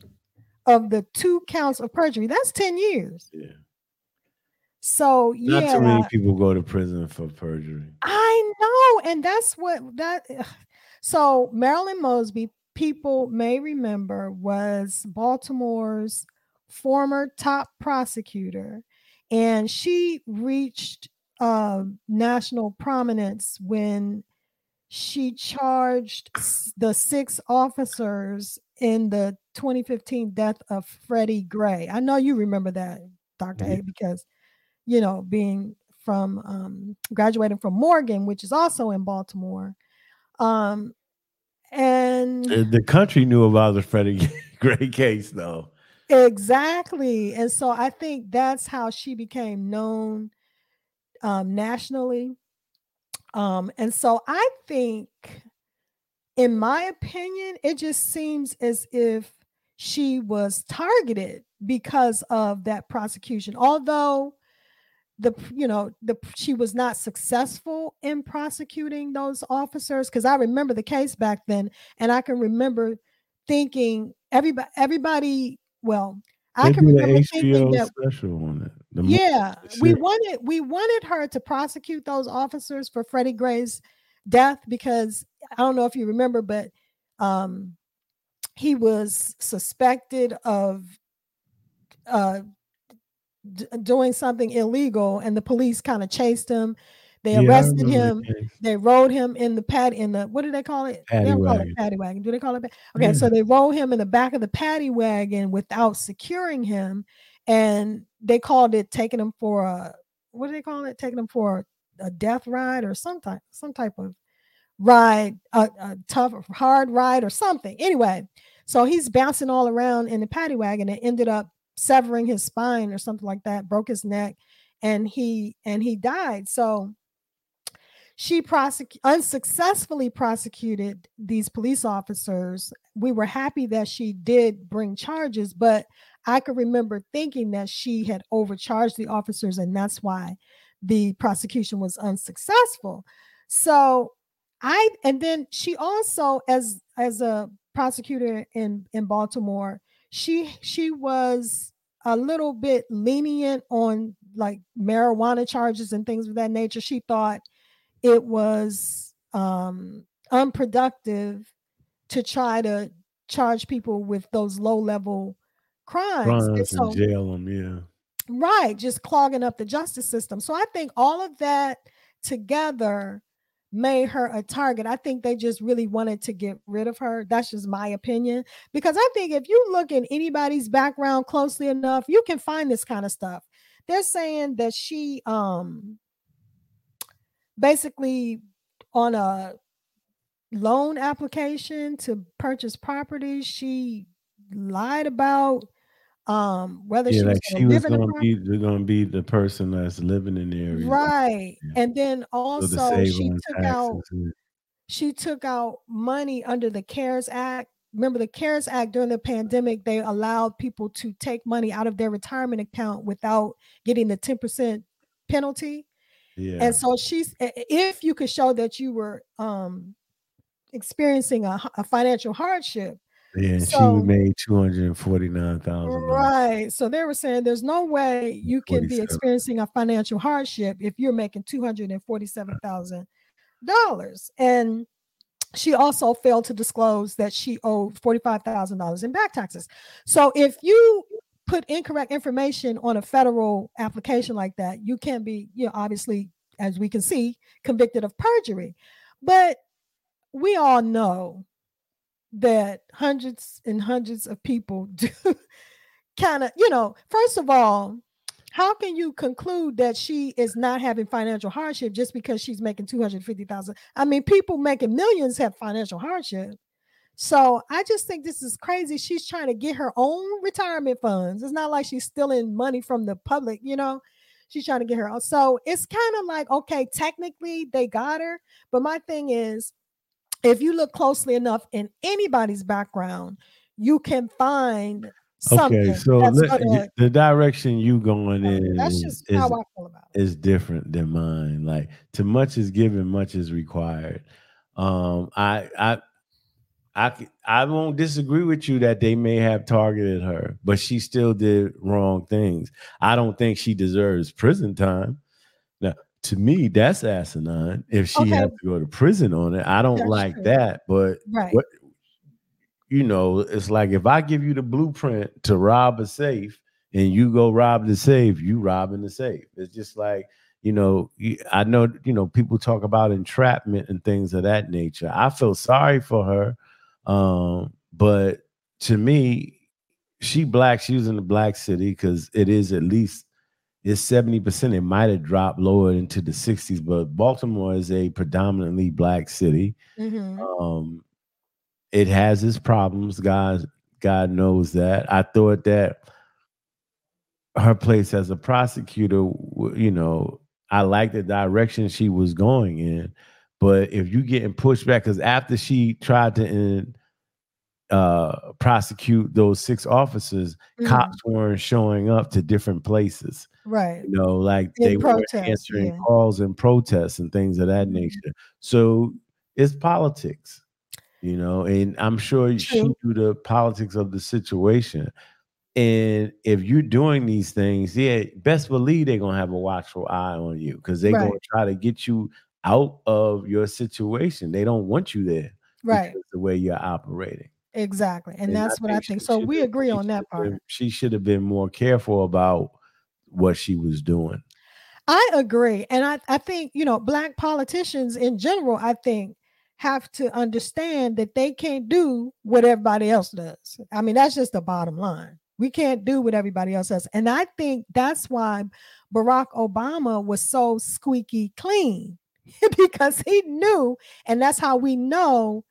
of the two counts of perjury. That's ten years. Yeah. So yeah, not too many people go to prison for perjury. I know, and that's what that. So Marilyn Mosby, people may remember, was Baltimore's former top prosecutor, and she reached uh, national prominence when she charged the six officers in the twenty fifteen death of Freddie Gray. I know you remember that, Doctor Yeah. A, because you know, being from um, graduating from Morgan, which is also in Baltimore, um, and the country knew about the Freddie Gray case, though. Exactly, and so I think that's how she became known um, nationally. Um, and so I think, in my opinion, it just seems as if she was targeted because of that prosecution, although. The you know the she was not successful in prosecuting those officers, because I remember the case back then, and I can remember thinking everybody everybody well I they can remember thinking that special on it. The yeah more, we wanted we wanted her to prosecute those officers for Freddie Gray's death, because I don't know if you remember, but um he was suspected of uh doing something illegal, and the police kind of chased him. They arrested yeah, him. They rode him in the pad in the what do they call it? Paddy they don't wagon. Call it paddy wagon. Do they call it? Okay, yeah. So they rolled him in the back of the paddy wagon without securing him, and they called it taking him for a what do they call it? Taking him for a, a death ride or some type some type of ride, a, a tough hard ride or something. Anyway, so he's bouncing all around in the paddy wagon and ended up severing his spine or something like that, broke his neck, and he and he died. So she prosec- unsuccessfully prosecuted these police officers. We were happy that she did bring charges, but I could remember thinking that she had overcharged the officers, and that's why the prosecution was unsuccessful. So I and then she also, as as a prosecutor in in Baltimore, She she was a little bit lenient on like marijuana charges and things of that nature. She thought it was um, unproductive to try to charge people with those low level crimes. crimes so, and jail them, yeah. Right, just clogging up the justice system. So I think all of that together made her a target. I think they just really wanted to get rid of her. That's just my opinion, because I think if you look in anybody's background closely enough, you can find this kind of stuff. They're saying that she um, basically on a loan application to purchase property, she lied about um whether yeah, she was, like she was gonna be gonna be the person that's living in the area, right? Yeah. And then also so she took out and... she took out money under the CARES Act. Remember the CARES Act during the pandemic, they allowed people to take money out of their retirement account without getting the ten percent penalty. Yeah. And so she's, if you could show that you were um experiencing a, a financial hardship. Yeah, so, she made two hundred forty-nine thousand dollars. Right. So they were saying there's no way you can be experiencing a financial hardship if you're making two hundred forty-seven thousand dollars. And she also failed to disclose that she owed forty-five thousand dollars in back taxes. So if you put incorrect information on a federal application like that, you can be, you know, obviously, as we can see, convicted of perjury. But we all know that hundreds and hundreds of people do kind of, you know, first of all, how can you conclude that she is not having financial hardship just because she's making two hundred fifty thousand dollars? I mean, people making millions have financial hardship. So I just think this is crazy. She's trying to get her own retirement funds. It's not like she's stealing money from the public, you know. She's trying to get her own. So it's kind of like, okay, technically they got her. But my thing is, if you look closely enough in anybody's background, you can find something. Okay, so let, gonna, the direction you going in that's just is, how I feel about it. Is different than mine. Like, too much is given, much is required. Um, I, I, I, I won't disagree with you that they may have targeted her, but she still did wrong things. I don't think she deserves prison time. Now, to me, that's asinine. If she okay. had to go to prison on it, I don't that's like true. That. But right. what, you know, it's like if I give you the blueprint to rob a safe and you go rob the safe, you robbing the safe. It's just like, you know, I know, you know, people talk about entrapment and things of that nature. I feel sorry for her. Um, but to me, she black, she was in the black city because it is at least it's seventy percent. It might have dropped lower into the sixties, but Baltimore is a predominantly black city. Mm-hmm. Um, it has its problems. God, God knows that. I thought that her place as a prosecutor, you know, I like the direction she was going in. But if you getting pushed back, because after she tried to uh, prosecute those six officers, mm-hmm. cops weren't showing up to different places. Right. You know, like in they protest, were answering yeah. calls and protests and things of that nature. Mm-hmm. So it's politics, you know, and I'm sure True. She knew the politics of the situation. And if you're doing these things, yeah, best believe they're going to have a watchful eye on you because they're right. going to try to get you out of your situation. They don't want you there. Right. The way you're operating. Exactly. And, and that's I what I think. So we agree on that part. Been, she should have been more careful about what she was doing. I agree. And I, I think, you know, black politicians in general, I think, have to understand that they can't do what everybody else does. I mean, that's just the bottom line. We can't do what everybody else does. And I think that's why Barack Obama was so squeaky clean. Because he knew, and that's how we know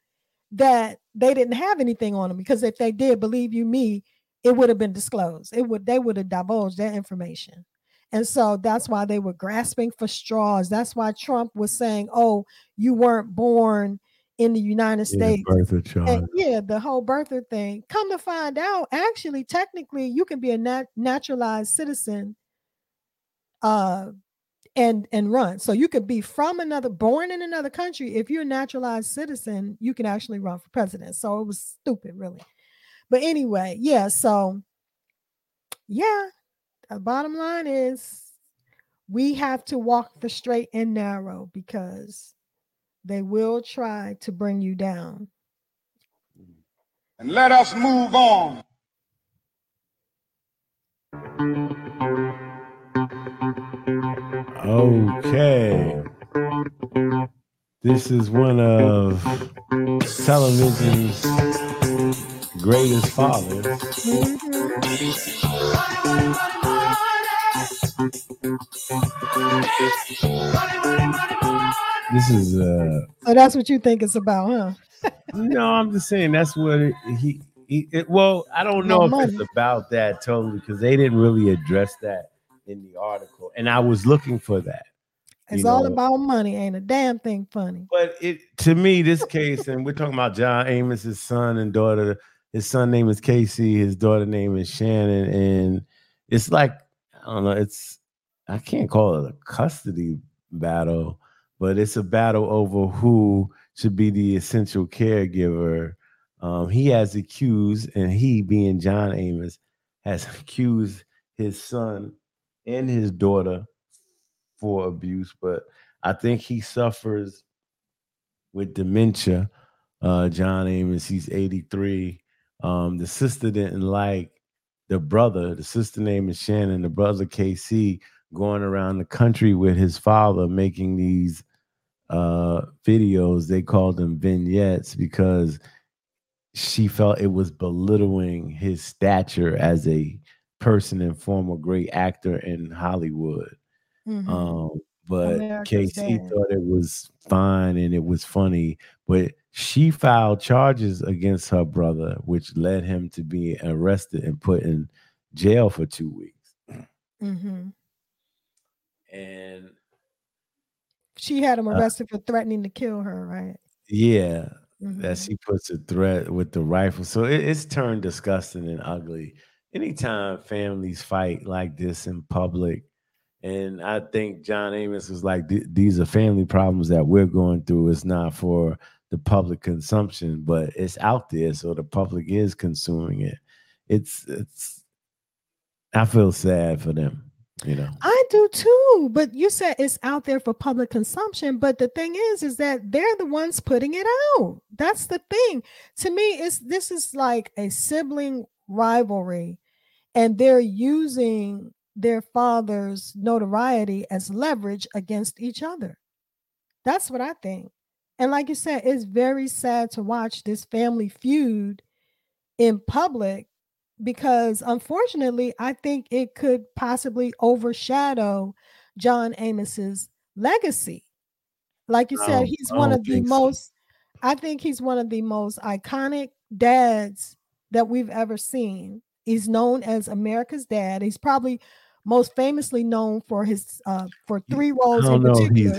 that they didn't have anything on him. Because if they did, believe you me, it would have been disclosed. It would they would have divulged that information. And so that's why they were grasping for straws. That's why Trump was saying, oh, you weren't born in the United yeah, States. Birther child. And yeah, the whole birther thing. Come to find out, actually, technically, you can be a nat- naturalized citizen uh And and run. So you could be from another, born in another country. If you're a naturalized citizen, you can actually run for president. So it was stupid, really. But anyway, yeah. So, yeah. The bottom line is we have to walk the straight and narrow because they will try to bring you down. And let us move on. Okay, this is one of television's greatest fathers. Mm-hmm. This is uh. So that's what you think it's about, huh? No, I'm just saying that's what it, he. he it, well, I don't know no if money. It's about that totally because they didn't really address that in the article, and I was looking for that. It's all know. About money, ain't a damn thing funny. But it to me, this case, and we're talking about John Amos, his son and daughter. His son name is Casey, his daughter name is Shannon, and it's like I don't know. It's I can't call it a custody battle, but it's a battle over who should be the essential caregiver. Um, he has accused, and he being John Amos has accused his son and his daughter for abuse, but I think he suffers with dementia. Uh, John Amos, he's eighty-three. Um, the sister didn't like the brother. The sister name is Shannon. The brother, K C, going around the country with his father making these uh, videos. They called them vignettes because she felt it was belittling his stature as a person and former great actor in Hollywood. Mm-hmm. Um, but America's Casey dead. Thought it was fine and it was funny, but she filed charges against her brother, which led him to be arrested and put in jail for two weeks. Mm-hmm. And she had him arrested uh, for threatening to kill her, right? Yeah. Mm-hmm. That she puts a threat with the rifle. So it, it's turned disgusting and ugly. Anytime families fight like this in public, and I think John Amos was like, these are family problems that we're going through. It's not for the public consumption, but it's out there, so the public is consuming it. It's, it's, I feel sad for them. You know, I do too. But you said it's out there for public consumption. But the thing is, is that they're the ones putting it out. That's the thing. To me, it's this is like a sibling rivalry, and they're using their father's notoriety as leverage against each other. That's what I think. And like you said, it's very sad to watch this family feud in public, because unfortunately, I think it could possibly overshadow John Amos's legacy. Like you said, he's one of the most, I think he's one of the most iconic dads that we've ever seen. He's known as America's dad. He's probably most famously known for his uh, for three roles in particular.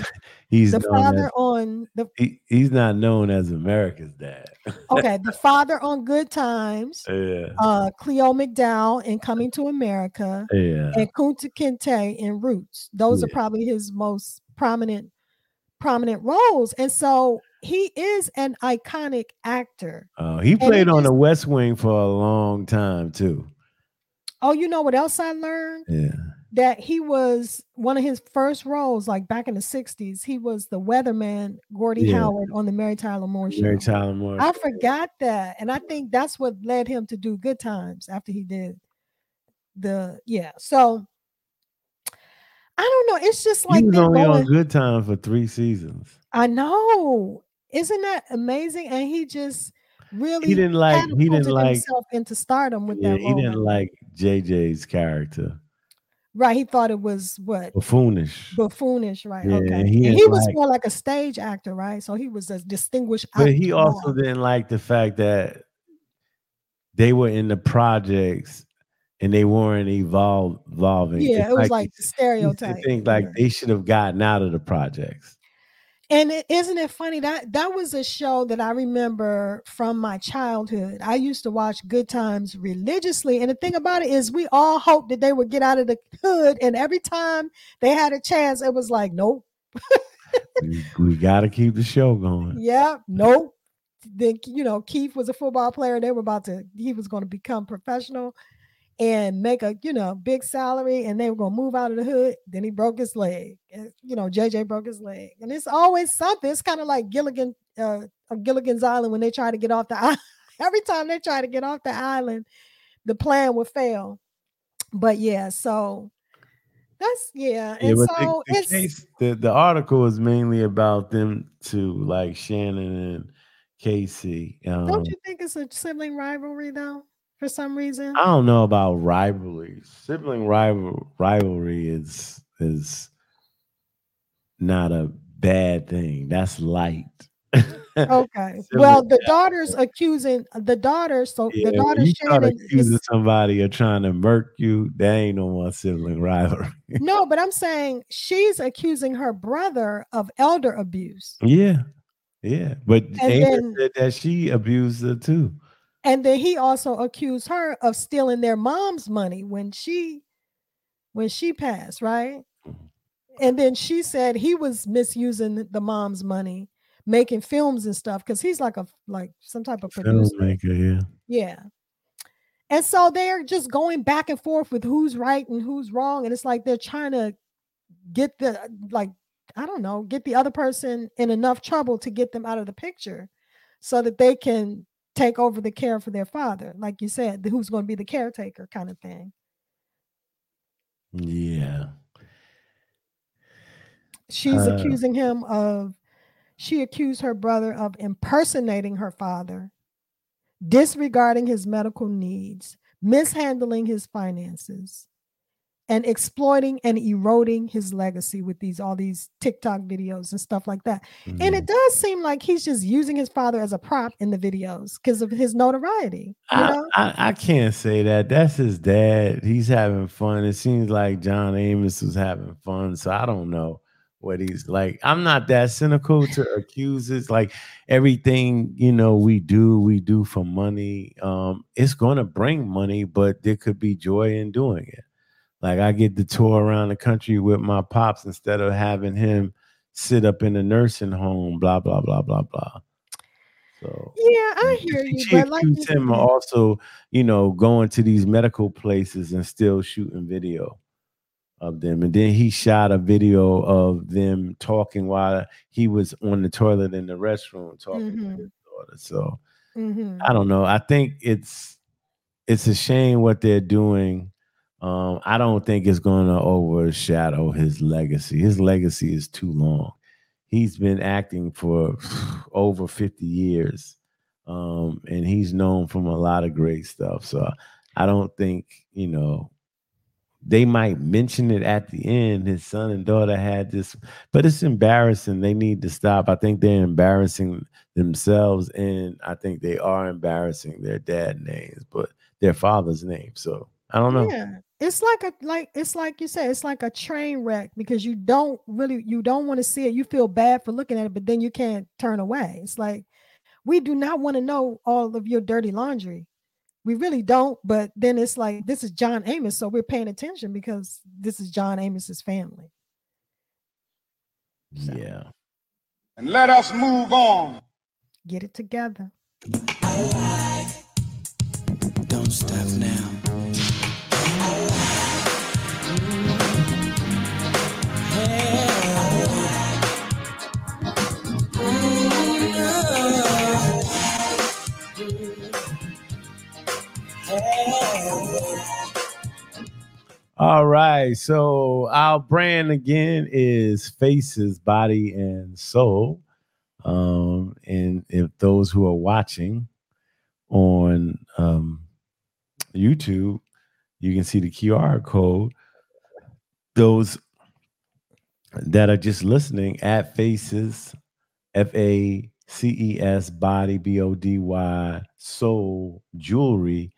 He's, he's the father as, on the. He, he's not known as America's dad. Okay, the father on Good Times. Yeah. Uh, Cleo McDowell in Coming to America. Yeah. And Kunta Kinte in Roots. Those yeah. are probably his most prominent prominent roles, and so he is an iconic actor. Uh, he played on just, The West Wing for a long time too. Oh, you know what else I learned? Yeah. That he was one of his first roles, like back in the sixties, he was the weatherman, Gordie yeah. Howard, on the Mary Tyler Moore show. Mary Tyler Moore. I forgot that. And I think that's what led him to do Good Times after he did the, yeah. So I don't know. It's just like. He was only going on Good Times for three seasons. I know. Isn't that amazing? And he just. Really, he didn't like. He didn't like himself into stardom with yeah, that. He role. Didn't like J J's character. Right, he thought it was what buffoonish. Buffoonish, right? Yeah, okay. He, and he was like, more like a stage actor, right? So he was a distinguished. But actor. He also didn't like the fact that they were in the projects and they weren't evolve, evolving. Yeah, it's it was like, like the stereotype. I think like yeah. they should have gotten out of the projects. And it, isn't it funny that that was a show that I remember from my childhood. I used to watch Good Times religiously. And the thing about it is we all hoped that they would get out of the hood. And every time they had a chance, it was like, nope. we we got to keep the show going. Yeah. Nope. Then, you know, Keith was a football player. They were about to, he was going to become professional and make a, you know, big salary, and they were gonna move out of the hood. Then he broke his leg, and, you know, J J broke his leg, and it's always something. It's kind of like Gilligan, uh, Gilligan's Island when they try to get off the island. Every time they try to get off the island, the plan would fail. But yeah, so that's yeah. And yeah, so the, the it's case, the the article is mainly about them two, like Shannon and Casey. Um, Don't you think it's a sibling rivalry though? For some reason, I don't know about rivalry. Sibling rival rivalry is is not a bad thing. That's light. Okay. Well, the daughter's accusing the daughter. So yeah, the daughter Shannon accusing somebody of trying to murk you. They ain't no more sibling rivalry. No, but I'm saying she's accusing her brother of elder abuse. Yeah, yeah. But Amy said that she abused her too. And then he also accused her of stealing their mom's money when she when she passed, right? And then she said he was misusing the mom's money, making films and stuff, because he's like a like some type of producer. Filmmaker, yeah. Yeah. And so they're just going back and forth with who's right and who's wrong. And it's like they're trying to get the like, I don't know, get the other person in enough trouble to get them out of the picture so that they can take over the care for their father, like you said, who's going to be the caretaker kind of thing. Yeah. She's uh, accusing him of, she accused her brother of impersonating her father. disregarding his medical needs, mishandling his finances, and exploiting and eroding his legacy with these all these TikTok videos and stuff like that. Mm-hmm. And it does seem like he's just using his father as a prop in the videos because of his notoriety. You I, know? I, I can't say that. That's his dad. He's having fun. It seems like John Amos was having fun. So I don't know what he's like. I'm not that cynical to accuse it. Like everything, you know, we do, we do for money. Um, it's going to bring money, but there could be joy in doing it. Like I get to tour around the country with my pops instead of having him sit up in a nursing home, blah, blah, blah, blah, blah. So yeah, I hear you. But like him also, you know, going to these medical places and still shooting video of them. And then he shot a video of them talking while he was on the toilet in the restroom talking mm-hmm. to his daughter. So mm-hmm. I don't know. I think it's it's a shame what they're doing. Um, I don't think it's going to overshadow his legacy. His legacy is too long. He's been acting for over fifty years, um, and he's known from a lot of great stuff. So I don't think, you know, they might mention it at the end. His son and daughter had this, but it's embarrassing. They need to stop. I think they're embarrassing themselves, and I think they are embarrassing their dad's names, but their father's name. So I don't know. Yeah. It's like a like it's like you said, it's like a train wreck because you don't really you don't want to see it. You feel bad for looking at it, but then you can't turn away. It's like we do not want to know all of your dirty laundry. We really don't. But then it's like this is John Amos, so we're paying attention because this is John Amos's family. So. Yeah. And let us move on. Get it together. Don't stop now. All right, so our brand again is Faces, Body, and Soul. Um, and if those who are watching on um, YouTube, you can see the Q R code. Those that are just listening at Faces, F A C E S, Body, B O D Y, Soul, Jewelry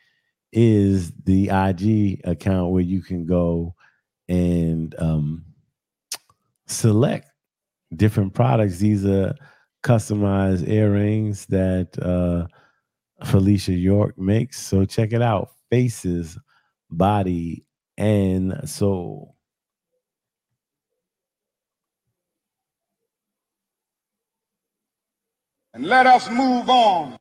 is the I G account where you can go and um, select different products. These are customized earrings that uh, Felicia York makes. So check it out. Faces, Body, and Soul. And let us move on.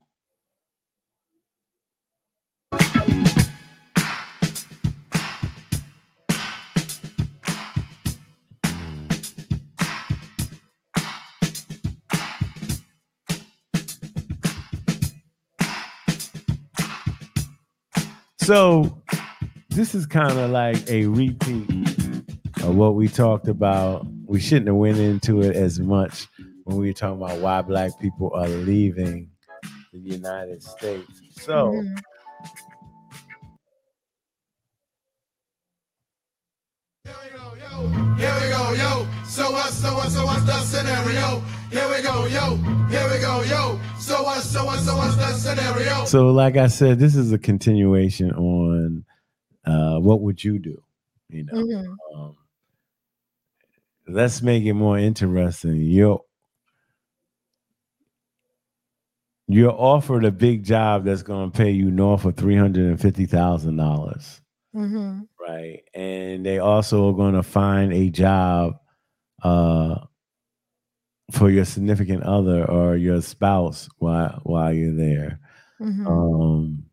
So this is kind of like a repeat of what we talked about. We shouldn't have went into it as much when we were talking about why black people are leaving the United States. So mm-hmm. Here we go, yo. Here we go, yo. So what, so what, so what's the scenario? Here we go, yo. Here we go, yo. So what, so what, so what's the scenario? So like I said, this is a continuation on uh, what would you do? You know, mm-hmm. um, let's make it more interesting. You're, you're offered a big job that's going to pay you north of three hundred fifty thousand dollars. Mm-hmm. Right. And they also are going to find a job uh, for your significant other or your spouse while while you're there. Mm-hmm. Um,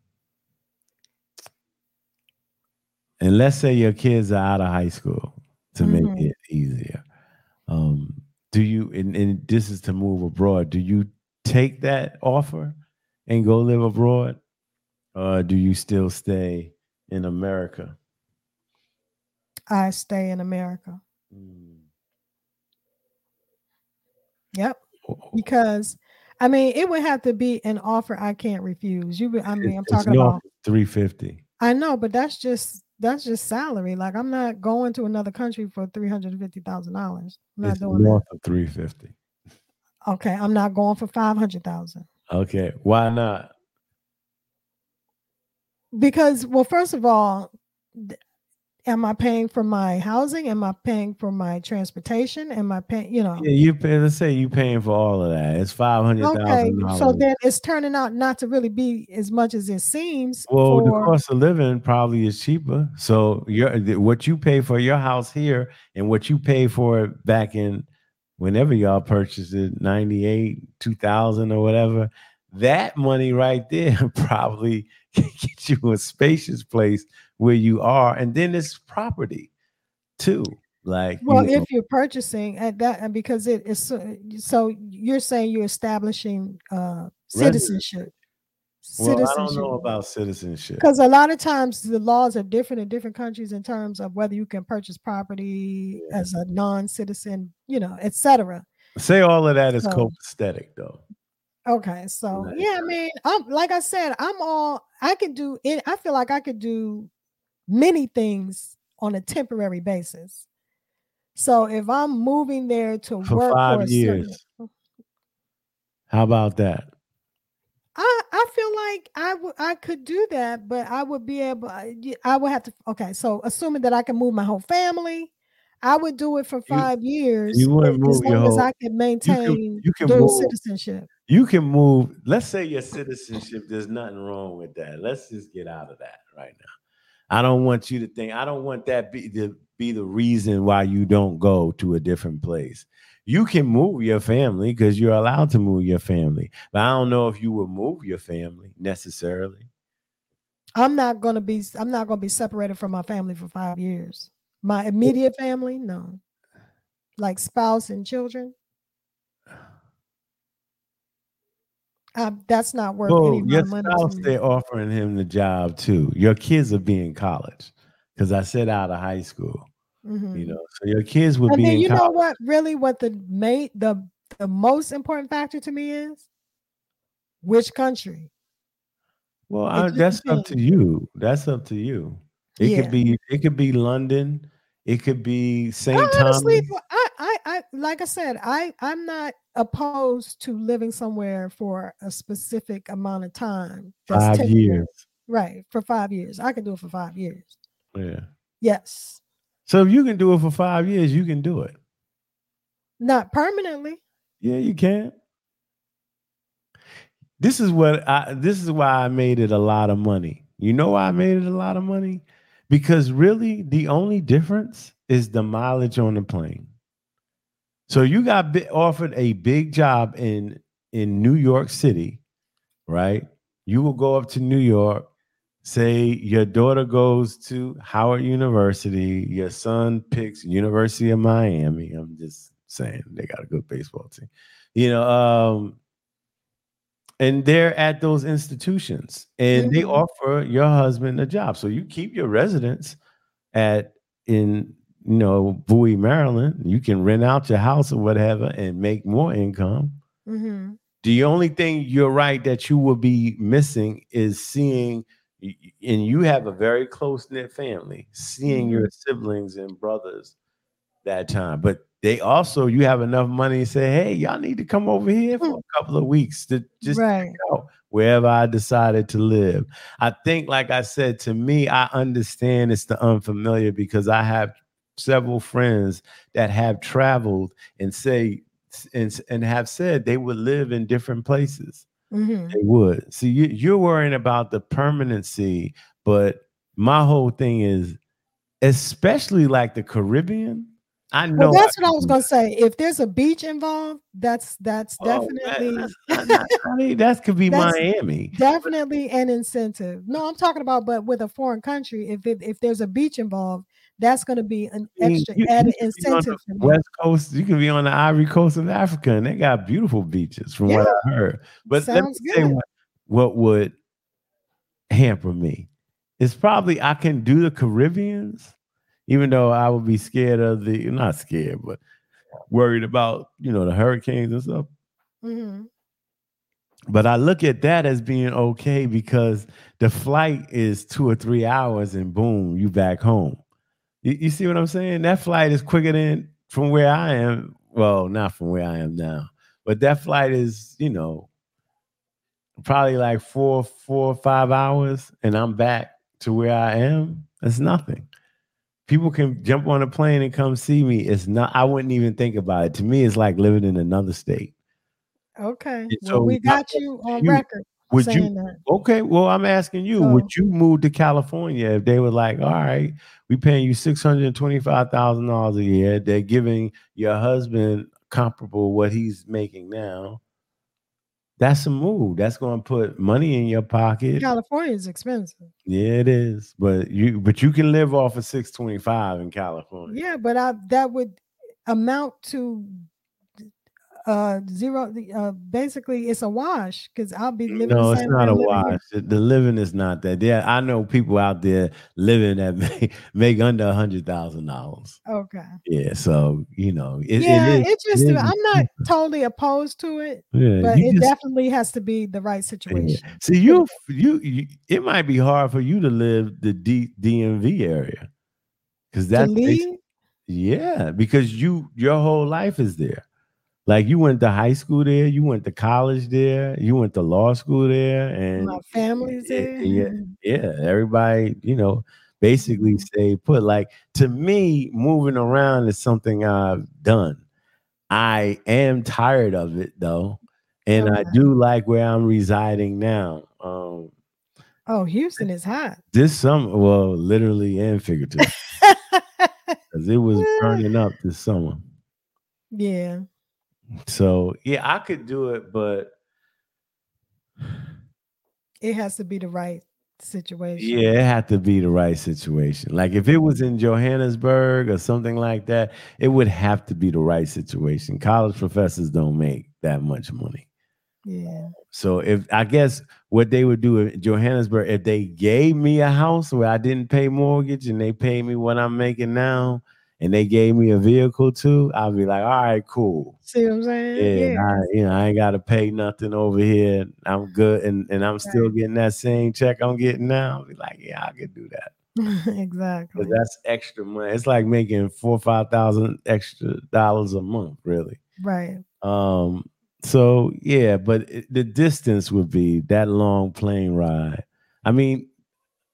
and let's say your kids are out of high school to mm-hmm. make it easier. Um, do you, and, and this is to move abroad, do you take that offer and go live abroad? Or do you still stay in America? I stay in America. Mm. Yep. Because I mean, it would have to be an offer I can't refuse. You, I mean, I'm it's talking about three hundred fifty. I know, but that's just that's just salary. Like, I'm not going to another country for three hundred fifty thousand dollars. I'm not it's doing north that. Of three hundred fifty. Okay, I'm not going for five hundred thousand. Okay, why not? Because, well, first of all, th- am I paying for my housing? Am I paying for my transportation? Am I paying, you know? Yeah, you pay, let's say you're paying for all of that. It's five hundred thousand dollars. Okay, so then it's turning out not to really be as much as it seems. Well, for... the cost of living probably is cheaper. So your what you pay for your house here and what you pay for it back in whenever y'all purchased it, ninety-eight, two thousand or whatever, that money right there probably can get you a spacious place where you are, and then it's property too. Like, well, you know, if you're purchasing at that, and because it is so, so you're saying you're establishing uh, citizenship. Well, citizenship. I don't know about citizenship, because a lot of times the laws are different in different countries in terms of whether you can purchase property yeah. as a non-citizen, you know, et cetera. Say all of that is so copacetic, though. Okay, so right. yeah, I mean, I'm like I said, I'm all I could do. It, I feel like I could do many things on a temporary basis. So if I'm moving there to for work five for years, certain, how about that? I, I feel like I would I could do that, but I would be able. I would have to. Okay, so assuming that I can move my whole family, I would do it for five you, years. You wouldn't move as long your whole, as I can maintain you can, you can dual move, citizenship. You can move. Let's say your citizenship. There's nothing wrong with that. Let's just get out of that right now. I don't want you to think, I don't want that be to be the reason why you don't go to a different place. You can move your family because you're allowed to move your family. But I don't know if you will move your family necessarily. I'm not going to be, I'm not going to be separated from my family for five years. My immediate family, no. Like spouse and children. Uh, that's not worth oh, any of my your money. Spouse, they're offering him the job too. Your kids will be in college because I said out of high school. Mm-hmm. You know, so your kids will and be. And you college. Know what? Really, what the mate the the most important factor to me is which country. Well, I, that's mean. Up to you. That's up to you. It yeah. could be. It could be London. It could be Saint Thomas. Honestly, I, I, I, like I said, I, I'm not opposed to living somewhere for a specific amount of time. That's five taken, years. Right. For five years. I can do it for five years. Yeah. Yes. So if you can do it for five years, you can do it. Not permanently. Yeah, you can. This is what I, this is why I made it a lot of money. You know why I made it a lot of money? Because really, the only difference is the mileage on the plane. So you got bi- offered a big job in, in New York City, right? You will go up to New York, say your daughter goes to Howard University, your son picks University of Miami. I'm just saying they got a good baseball team. You know, um, and they're at those institutions and mm-hmm. they offer your husband a job. So you keep your residence at in, you know, Bowie, Maryland. You can rent out your house or whatever and make more income. Mm-hmm. The only thing you're right that you will be missing is seeing, and you have a very close-knit family, seeing your siblings and brothers that time. But they also, you have enough money to say, hey, y'all need to come over here for a couple of weeks to just right. check out wherever I decided to live. I think, like I said, to me, I understand it's the unfamiliar because I have several friends that have traveled and say and, and have said they would live in different places. Mm-hmm. They would. So you, you're worrying about the permanency, but my whole thing is, especially like the Caribbean, I know well, that's I what I was gonna say. If there's a beach involved, that's that's oh, definitely that, that's not, I mean, that could be Miami. Definitely an incentive. No, I'm talking about, but with a foreign country, if it, if there's a beach involved, that's gonna be an extra I mean, you, added you incentive. For me. West Coast, you can be on the Ivory Coast of Africa, and they got beautiful beaches, from yeah. what I heard. But sounds let me good. Say what, what would hamper me. It's probably I can do the Caribbeans. Even though I would be scared of the, not scared, but worried about, you know, the hurricanes and stuff. Mm-hmm. But I look at that as being okay because the flight is two or three hours and boom, you back home. You, you see what I'm saying? That flight is quicker than from where I am. Well, not from where I am now, but that flight is, you know, probably like four, four or five hours and I'm back to where I am. That's nothing. People can jump on a plane and come see me. It's not, I wouldn't even think about it. To me, it's like living in another state. Okay. So well, we got you on you, record would saying you, that. Okay. Well, I'm asking you, so, would you move to California if they were like, all right, we're paying you six hundred twenty-five thousand dollars a year. They're giving your husband comparable what he's making now. That's a move. That's going to put money in your pocket. California is expensive. Yeah, it is. But you but you can live off of six twenty-five in California. Yeah, but I, that would amount to Uh, zero. Uh, basically, it's a wash because I'll be living. No, the same it's not a wash. Here. The living is not that. Yeah, I know people out there living that make, make under a hundred thousand dollars. Okay. Yeah. So you know. It, yeah, it is, it's just. It is, I'm not totally opposed to it. Yeah, but it just, definitely has to be the right situation. Yeah. See, you, you, you. It might be hard for you to live the D, DMV area because that's. Yeah, because you your whole life is there. Like you went to high school there, you went to college there, you went to law school there, and my family's there. Yeah, yeah. Everybody, you know, basically say put like to me, moving around is something I've done. I am tired of it though, and okay. I do like where I'm residing now. Um, oh, Houston is hot. This summer, well, literally and figuratively, because it was burning up this summer. Yeah. So, yeah, I could do it, but it has to be the right situation. Yeah, it had to be the right situation. Like if it was in Johannesburg or something like that, it would have to be the right situation. College professors don't make that much money. Yeah. So if I guess what they would do in Johannesburg, if they gave me a house where I didn't pay mortgage and they paid me what I'm making now, and they gave me a vehicle too, I'll be like, all right, cool. See what I'm saying? Yeah, yeah. I, you know, I ain't got to pay nothing over here. I'm good, and, and I'm right. still getting that same check I'm getting now. I'll be like, yeah, I could do that. Exactly. That's extra money. It's like making four or five thousand extra dollars a month, really. Right. Um. So yeah, but it, the distance would be that long plane ride. I mean,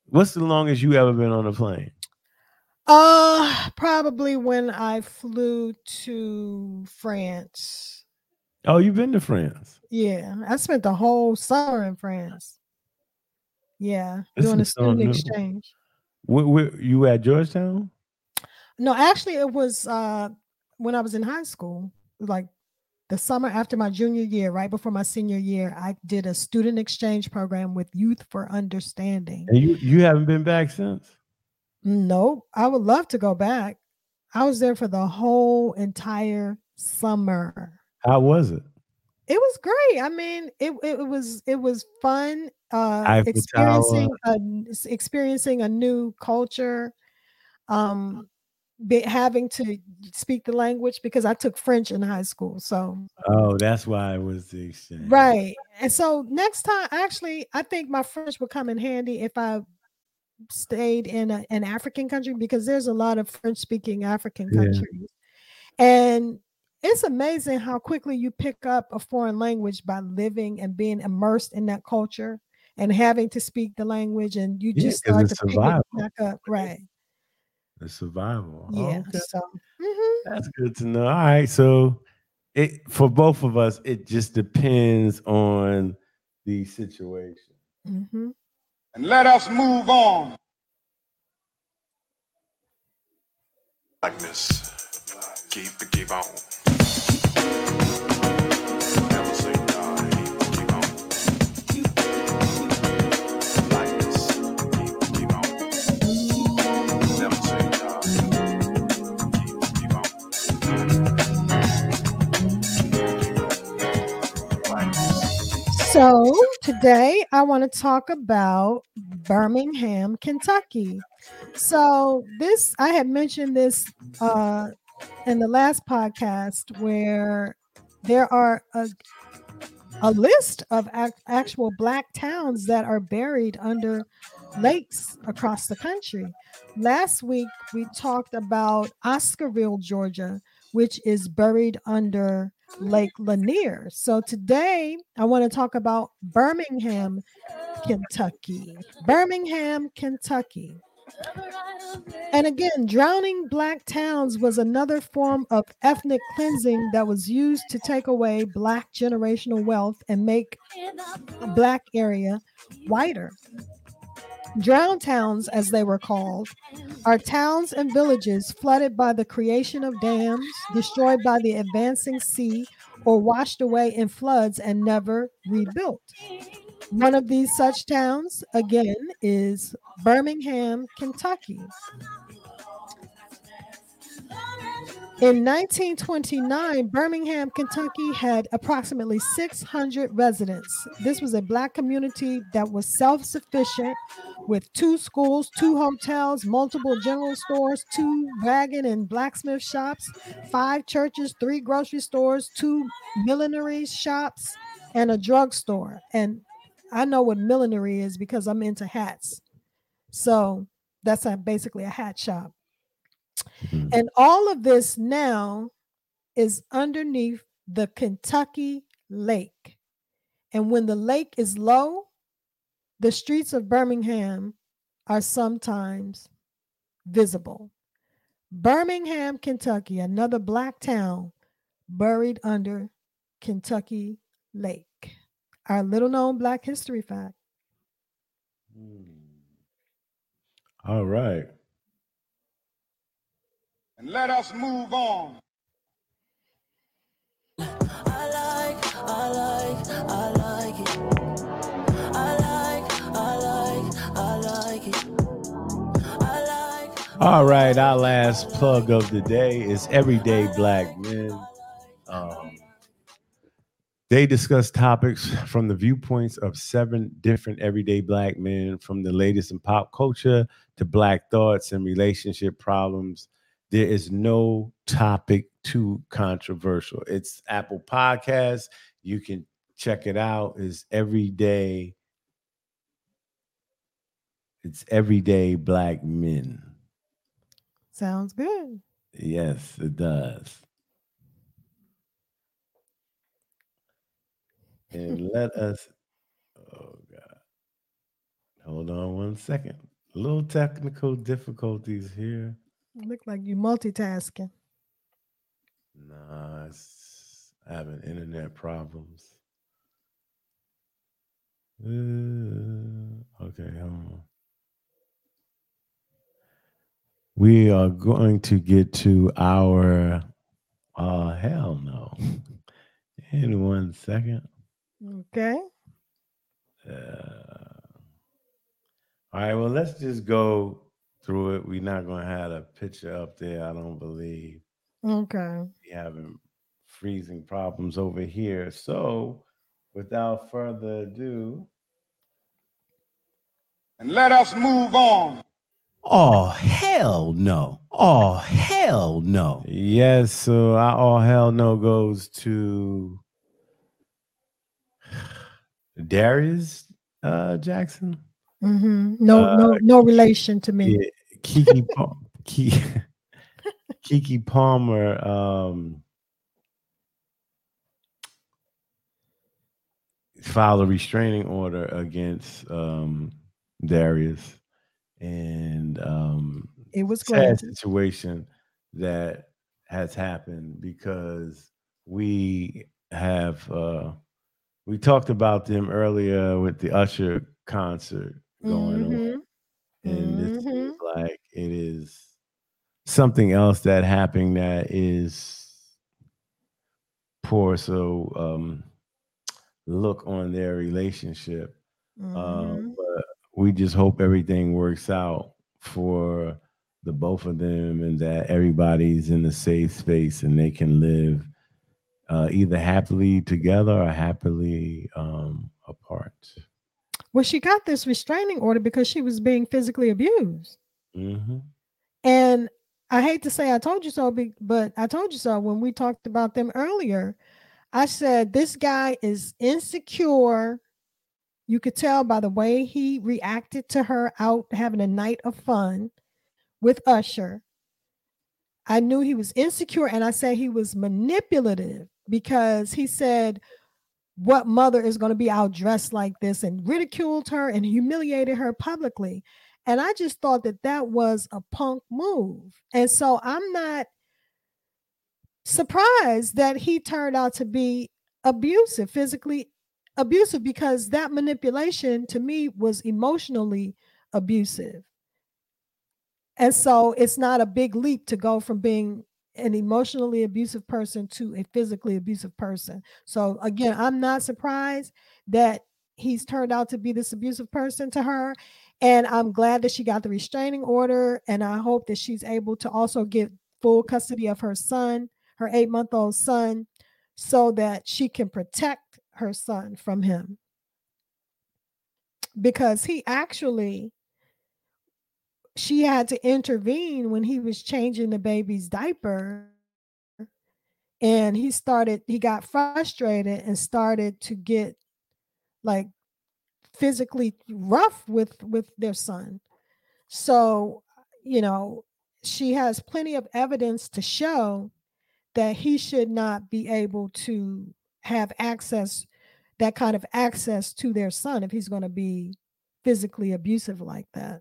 what's the longest you ever been on a plane? Uh, probably when I flew to France. Oh, you've been to France? Yeah, I spent the whole summer in France. Yeah, this doing a student exchange. Where, where, you at Georgetown? No, actually, it was uh when I was in high school, like the summer after my junior year, right before my senior year, I did a student exchange program with Youth for Understanding. And you, you haven't been back since? Nope. I would love to go back. I was there for the whole entire summer. How was it? It was great. I mean, it it, it was it was fun. Uh, experiencing a, experiencing a new culture, um, be, having to speak the language because I took French in high school. So oh, that's why it was the exchange, right? And so next time, actually, I think my French would come in handy if I stayed in a, an African country because there's a lot of French speaking African countries. Yeah. And it's amazing how quickly you pick up a foreign language by living and being immersed in that culture and having to speak the language and you yeah, just start to pick it back up. Right. The survival. Yeah. Okay. So mm-hmm. That's good to know. All right. So it for both of us, it just depends on the situation. Mm-hmm. And let us move on. Blackness, keep the keep on. Never say die, keep on. Blackness, keep the keep on. Never say die, keep on. So today, I want to talk about Birmingham, Kentucky. So this, I had mentioned this uh, in the last podcast where there are a, a list of ac- actual Black towns that are buried under lakes across the country. Last week, we talked about Oscarville, Georgia, which is buried under Lake Lanier. So today, I want to talk about Birmingham, Kentucky. Birmingham, Kentucky. And again, drowning Black towns was another form of ethnic cleansing that was used to take away Black generational wealth and make a Black area whiter. Drowned towns, as they were called, are towns and villages flooded by the creation of dams, destroyed by the advancing sea, or washed away in floods and never rebuilt. One of these such towns, again, is Birmingham, Kentucky. In nineteen twenty-nine, Birmingham, Kentucky had approximately six hundred residents. This was a Black community that was self-sufficient with two schools, two hotels, multiple general stores, two wagon and blacksmith shops, five churches, three grocery stores, two millinery shops, and a drugstore. And I know what millinery is because I'm into hats. So that's a, basically a hat shop. And all of this now is underneath the Kentucky Lake. And when the lake is low, the streets of Birmingham are sometimes visible. Birmingham, Kentucky, another Black town buried under Kentucky Lake. Our little known Black history fact. All right. And let us move on. I like, I like, I like it. I like, I like, I like it. I like. All right, our last plug of the day is Everyday Black Men. Um, They discuss topics from the viewpoints of seven different everyday Black men, from the latest in pop culture to Black thoughts and relationship problems. There is no topic too controversial. It's Apple Podcasts. You can check it out. It's everyday. It's Everyday Black Men. Sounds good. Yes, it does. And let us, oh God, hold on one second. A little technical difficulties here. You look like you're multitasking. Nah, it's, I have an internet problems. Uh, okay, hold on. We are going to get to our, oh uh, hell no. In one second. Okay. Uh, all right, well, let's just go through it. We're not going to have a picture up there, I don't believe. Okay. We're having freezing problems over here. So, without further ado. And let us move on. Oh, hell no. Oh, hell no. Yes, so our oh, hell no goes to Darius uh, Jackson. Mm-hmm. No, uh, no, no relation to me. Yeah, Keke Palmer, Keke, Keke Palmer um, filed a restraining order against um, Darius, and um, it was a situation that has happened because we have. Uh, We talked about them earlier with the Usher concert going mm-hmm. on. And mm-hmm. it's like it is something else that happening that is poor. So um, look on their relationship. Mm-hmm. Um, but we just hope everything works out for the both of them and that everybody's in a safe space and they can live Uh, either happily together or happily um, apart. Well, she got this restraining order because she was being physically abused. Mm-hmm. And I hate to say I told you so, but I told you so when we talked about them earlier. I said, this guy is insecure. You could tell by the way he reacted to her out having a night of fun with Usher. I knew he was insecure, and I said he was manipulative because he said, what mother is going to be out dressed like this, and ridiculed her and humiliated her publicly. And I just thought that that was a punk move. And so I'm not surprised that he turned out to be abusive, physically abusive, because that manipulation to me was emotionally abusive. And so it's not a big leap to go from being an emotionally abusive person to a physically abusive person. So again, I'm not surprised that he's turned out to be this abusive person to her. And I'm glad that she got the restraining order. And I hope that she's able to also get full custody of her son, her eight-month-old son, so that she can protect her son from him. Because he actually... she had to intervene when he was changing the baby's diaper, and he started, he got frustrated and started to get like physically rough with, with their son. So, you know, she has plenty of evidence to show that he should not be able to have access, that kind of access to their son, if he's going to be physically abusive like that.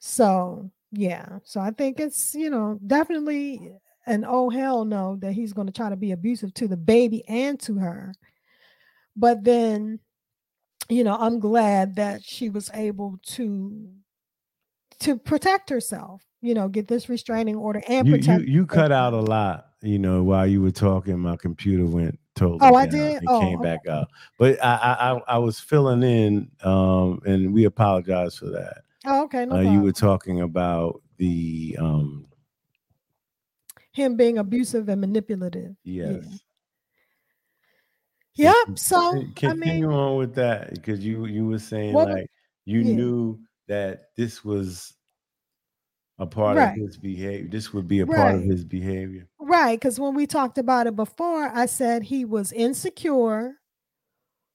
So, yeah. So I think it's, you know, definitely an oh hell no that he's going to try to be abusive to the baby and to her. But then, you know, I'm glad that she was able to to protect herself, you know, get this restraining order and you, protect. You, you cut out a lot, you know, while you were talking. My computer went totally oh, down I did? and oh, came okay. back up. But I, I I was filling in, um, and we apologize for that. Oh, okay. No uh, you were talking about the um, him being abusive and manipulative. Yes. Yeah. Yep. So continue I mean, on with that, because you you were saying what, like you yeah. knew that this was a part right. of his behavior. This would be a right. part of his behavior. Right. Because when we talked about it before, I said he was insecure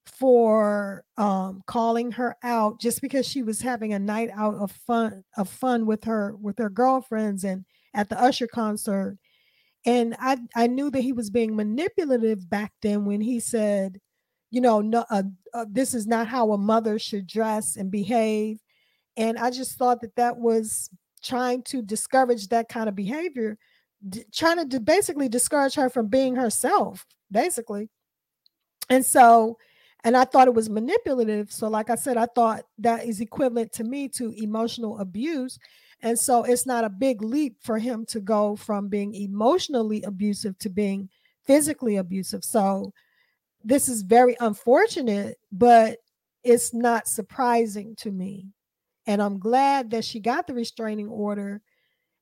for um calling her out just because she was having a night out of fun of fun with her with her girlfriends and at the Usher concert. And I I knew that he was being manipulative back then when he said, you know, no uh, uh, this is not how a mother should dress and behave. And I just thought that that was trying to discourage that kind of behavior, d- trying to d- basically discourage her from being herself, basically. And so And I thought it was manipulative. So like I said, I thought that is equivalent to me to emotional abuse. And so it's not a big leap for him to go from being emotionally abusive to being physically abusive. So this is very unfortunate, but it's not surprising to me. And I'm glad that she got the restraining order.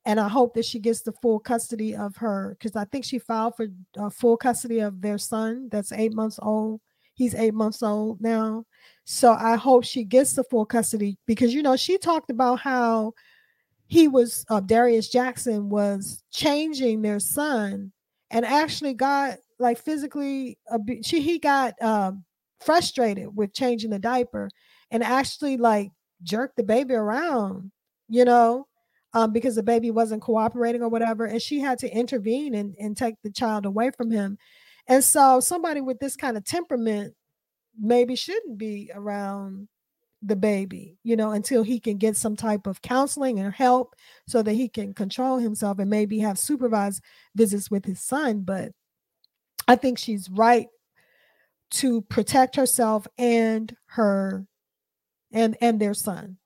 And I hope that she gets the full custody of her, because I think she filed for uh, full custody of their son that's eight months old. He's eight months old now. So I hope she gets the full custody, because, you know, she talked about how he was, uh, Darius Jackson was changing their son and actually got like physically, ab- she, he got uh, frustrated with changing the diaper and actually like jerked the baby around, you know, um, because the baby wasn't cooperating or whatever. And she had to intervene and, and take the child away from him. And so somebody with this kind of temperament maybe shouldn't be around the baby, you know, until he can get some type of counseling and help so that he can control himself and maybe have supervised visits with his son. But I think she's right to protect herself and her and, and their son.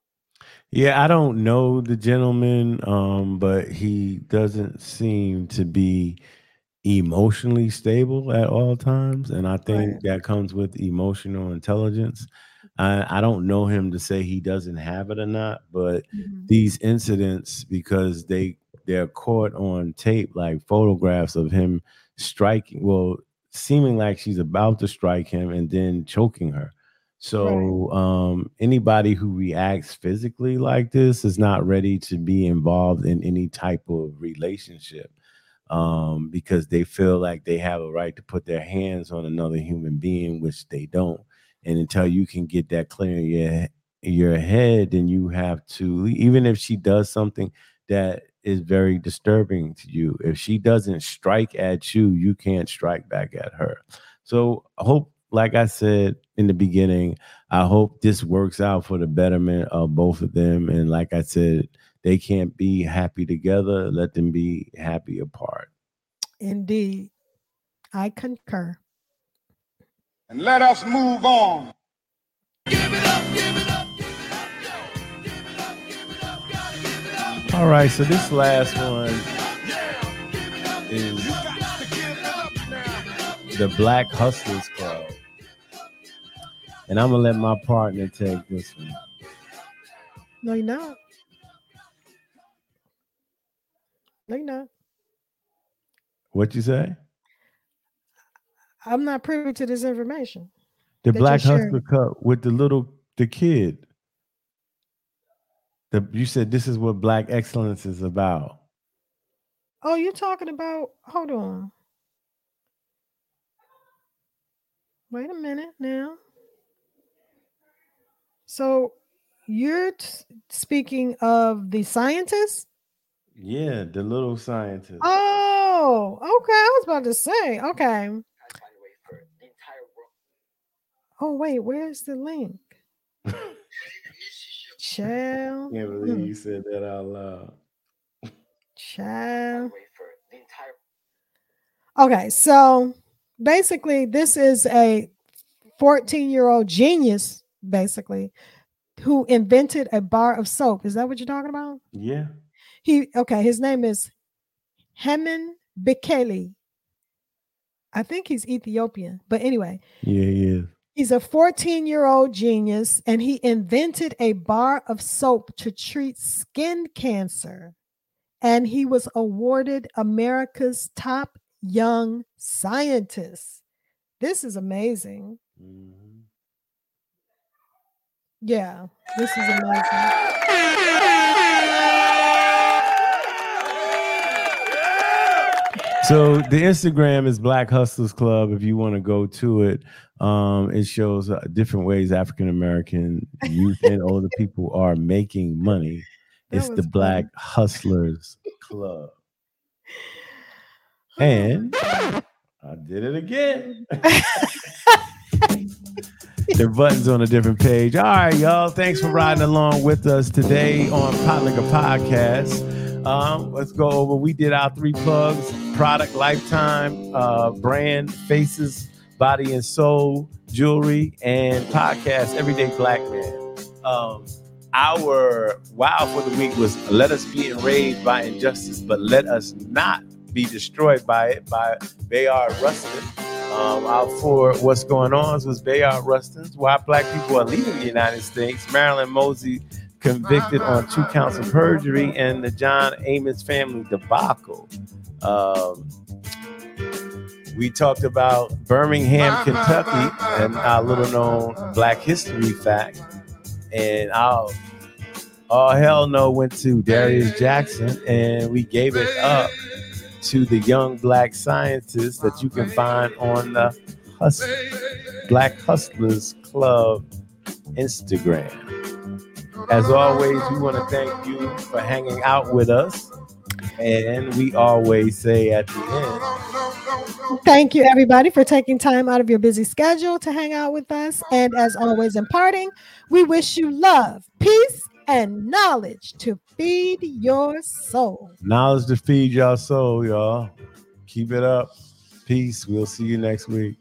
Yeah, I don't know the gentleman, um, but he doesn't seem to be emotionally stable at all times, and I think right. that comes with emotional intelligence. I, I don't know him to say he doesn't have it or not, but mm-hmm. these incidents, because they they're caught on tape, like photographs of him striking, well, seeming like she's about to strike him and then choking her. So right. um, anybody who reacts physically like this is not ready to be involved in any type of relationship. um, because they feel like they have a right to put their hands on another human being, which they don't. And until you can get that clear in your, in your head, then you have to, even if she does something that is very disturbing to you, if she doesn't strike at you, you can't strike back at her. So I hope, like I said in the beginning, I hope this works out for the betterment of both of them. And like I said, they can't be happy together. Let them be happy apart. Indeed. I concur. And let us move on. Give it up, give it up, give it up, yo. Give it up, give it up, gotta give it up. All right, so this last one is the Black Hustlers Club. And I'm going to let my partner take this one. No, you're not. No, you're not. What you say? I'm not privy to this information. The Black Hustler Club with the little, the kid. The, you said this is what Black excellence is about. Oh, you're talking about, hold on. Wait a minute now. So you're t- speaking of the scientist? Yeah, the little scientist. Oh, okay. I was about to say, okay. Oh, wait, where's the link? Child. I can't believe you said that out loud. Child. Okay, so basically this is a fourteen-year-old genius, basically, who invented a bar of soap. Is that what you're talking about? Yeah. He okay, his name is Hemin Bekele. I think he's Ethiopian, but anyway. Yeah, yeah. He's a fourteen-year-old genius, and he invented a bar of soap to treat skin cancer. And he was awarded America's top young scientist. This is amazing. Mm-hmm. Yeah, this is amazing. So the Instagram is Black Hustlers Club. If you want to go to it, um, it shows uh, different ways African American youth and older people are making money. It's the Black funny. Hustlers Club. And I did it again. The button's on a different page. All right, y'all. Thanks for riding along with us today on Pot Liquor Podcast. Um, let's go over. We did our three plugs: product, Lifetime, uh, brand, Faces, Body and Soul, jewelry, and podcast, Everyday Black Men. Um, our wow for the week was: let us be enraged by injustice, but let us not be destroyed by it. By Bayard Rustin. Um, our four What's Going On was Bayard Rustin's Why Black People Are Leaving the United States, Marilyn Mosby convicted on two counts of perjury, and the John Amos family debacle. Um, we talked about Birmingham, Kentucky, and our little-known Black History fact. And our All Hell No went to Darius Jackson, and we gave it up to the young Black scientist that you can find on the Hust- Black Hustlers Club Instagram. As always, we want to thank you for hanging out with us. And we always say at the end, thank you, everybody, for taking time out of your busy schedule to hang out with us. And as always, in parting, we wish you love, peace, and knowledge to feed your soul. Knowledge to feed your soul, y'all. Keep it up. Peace. We'll see you next week.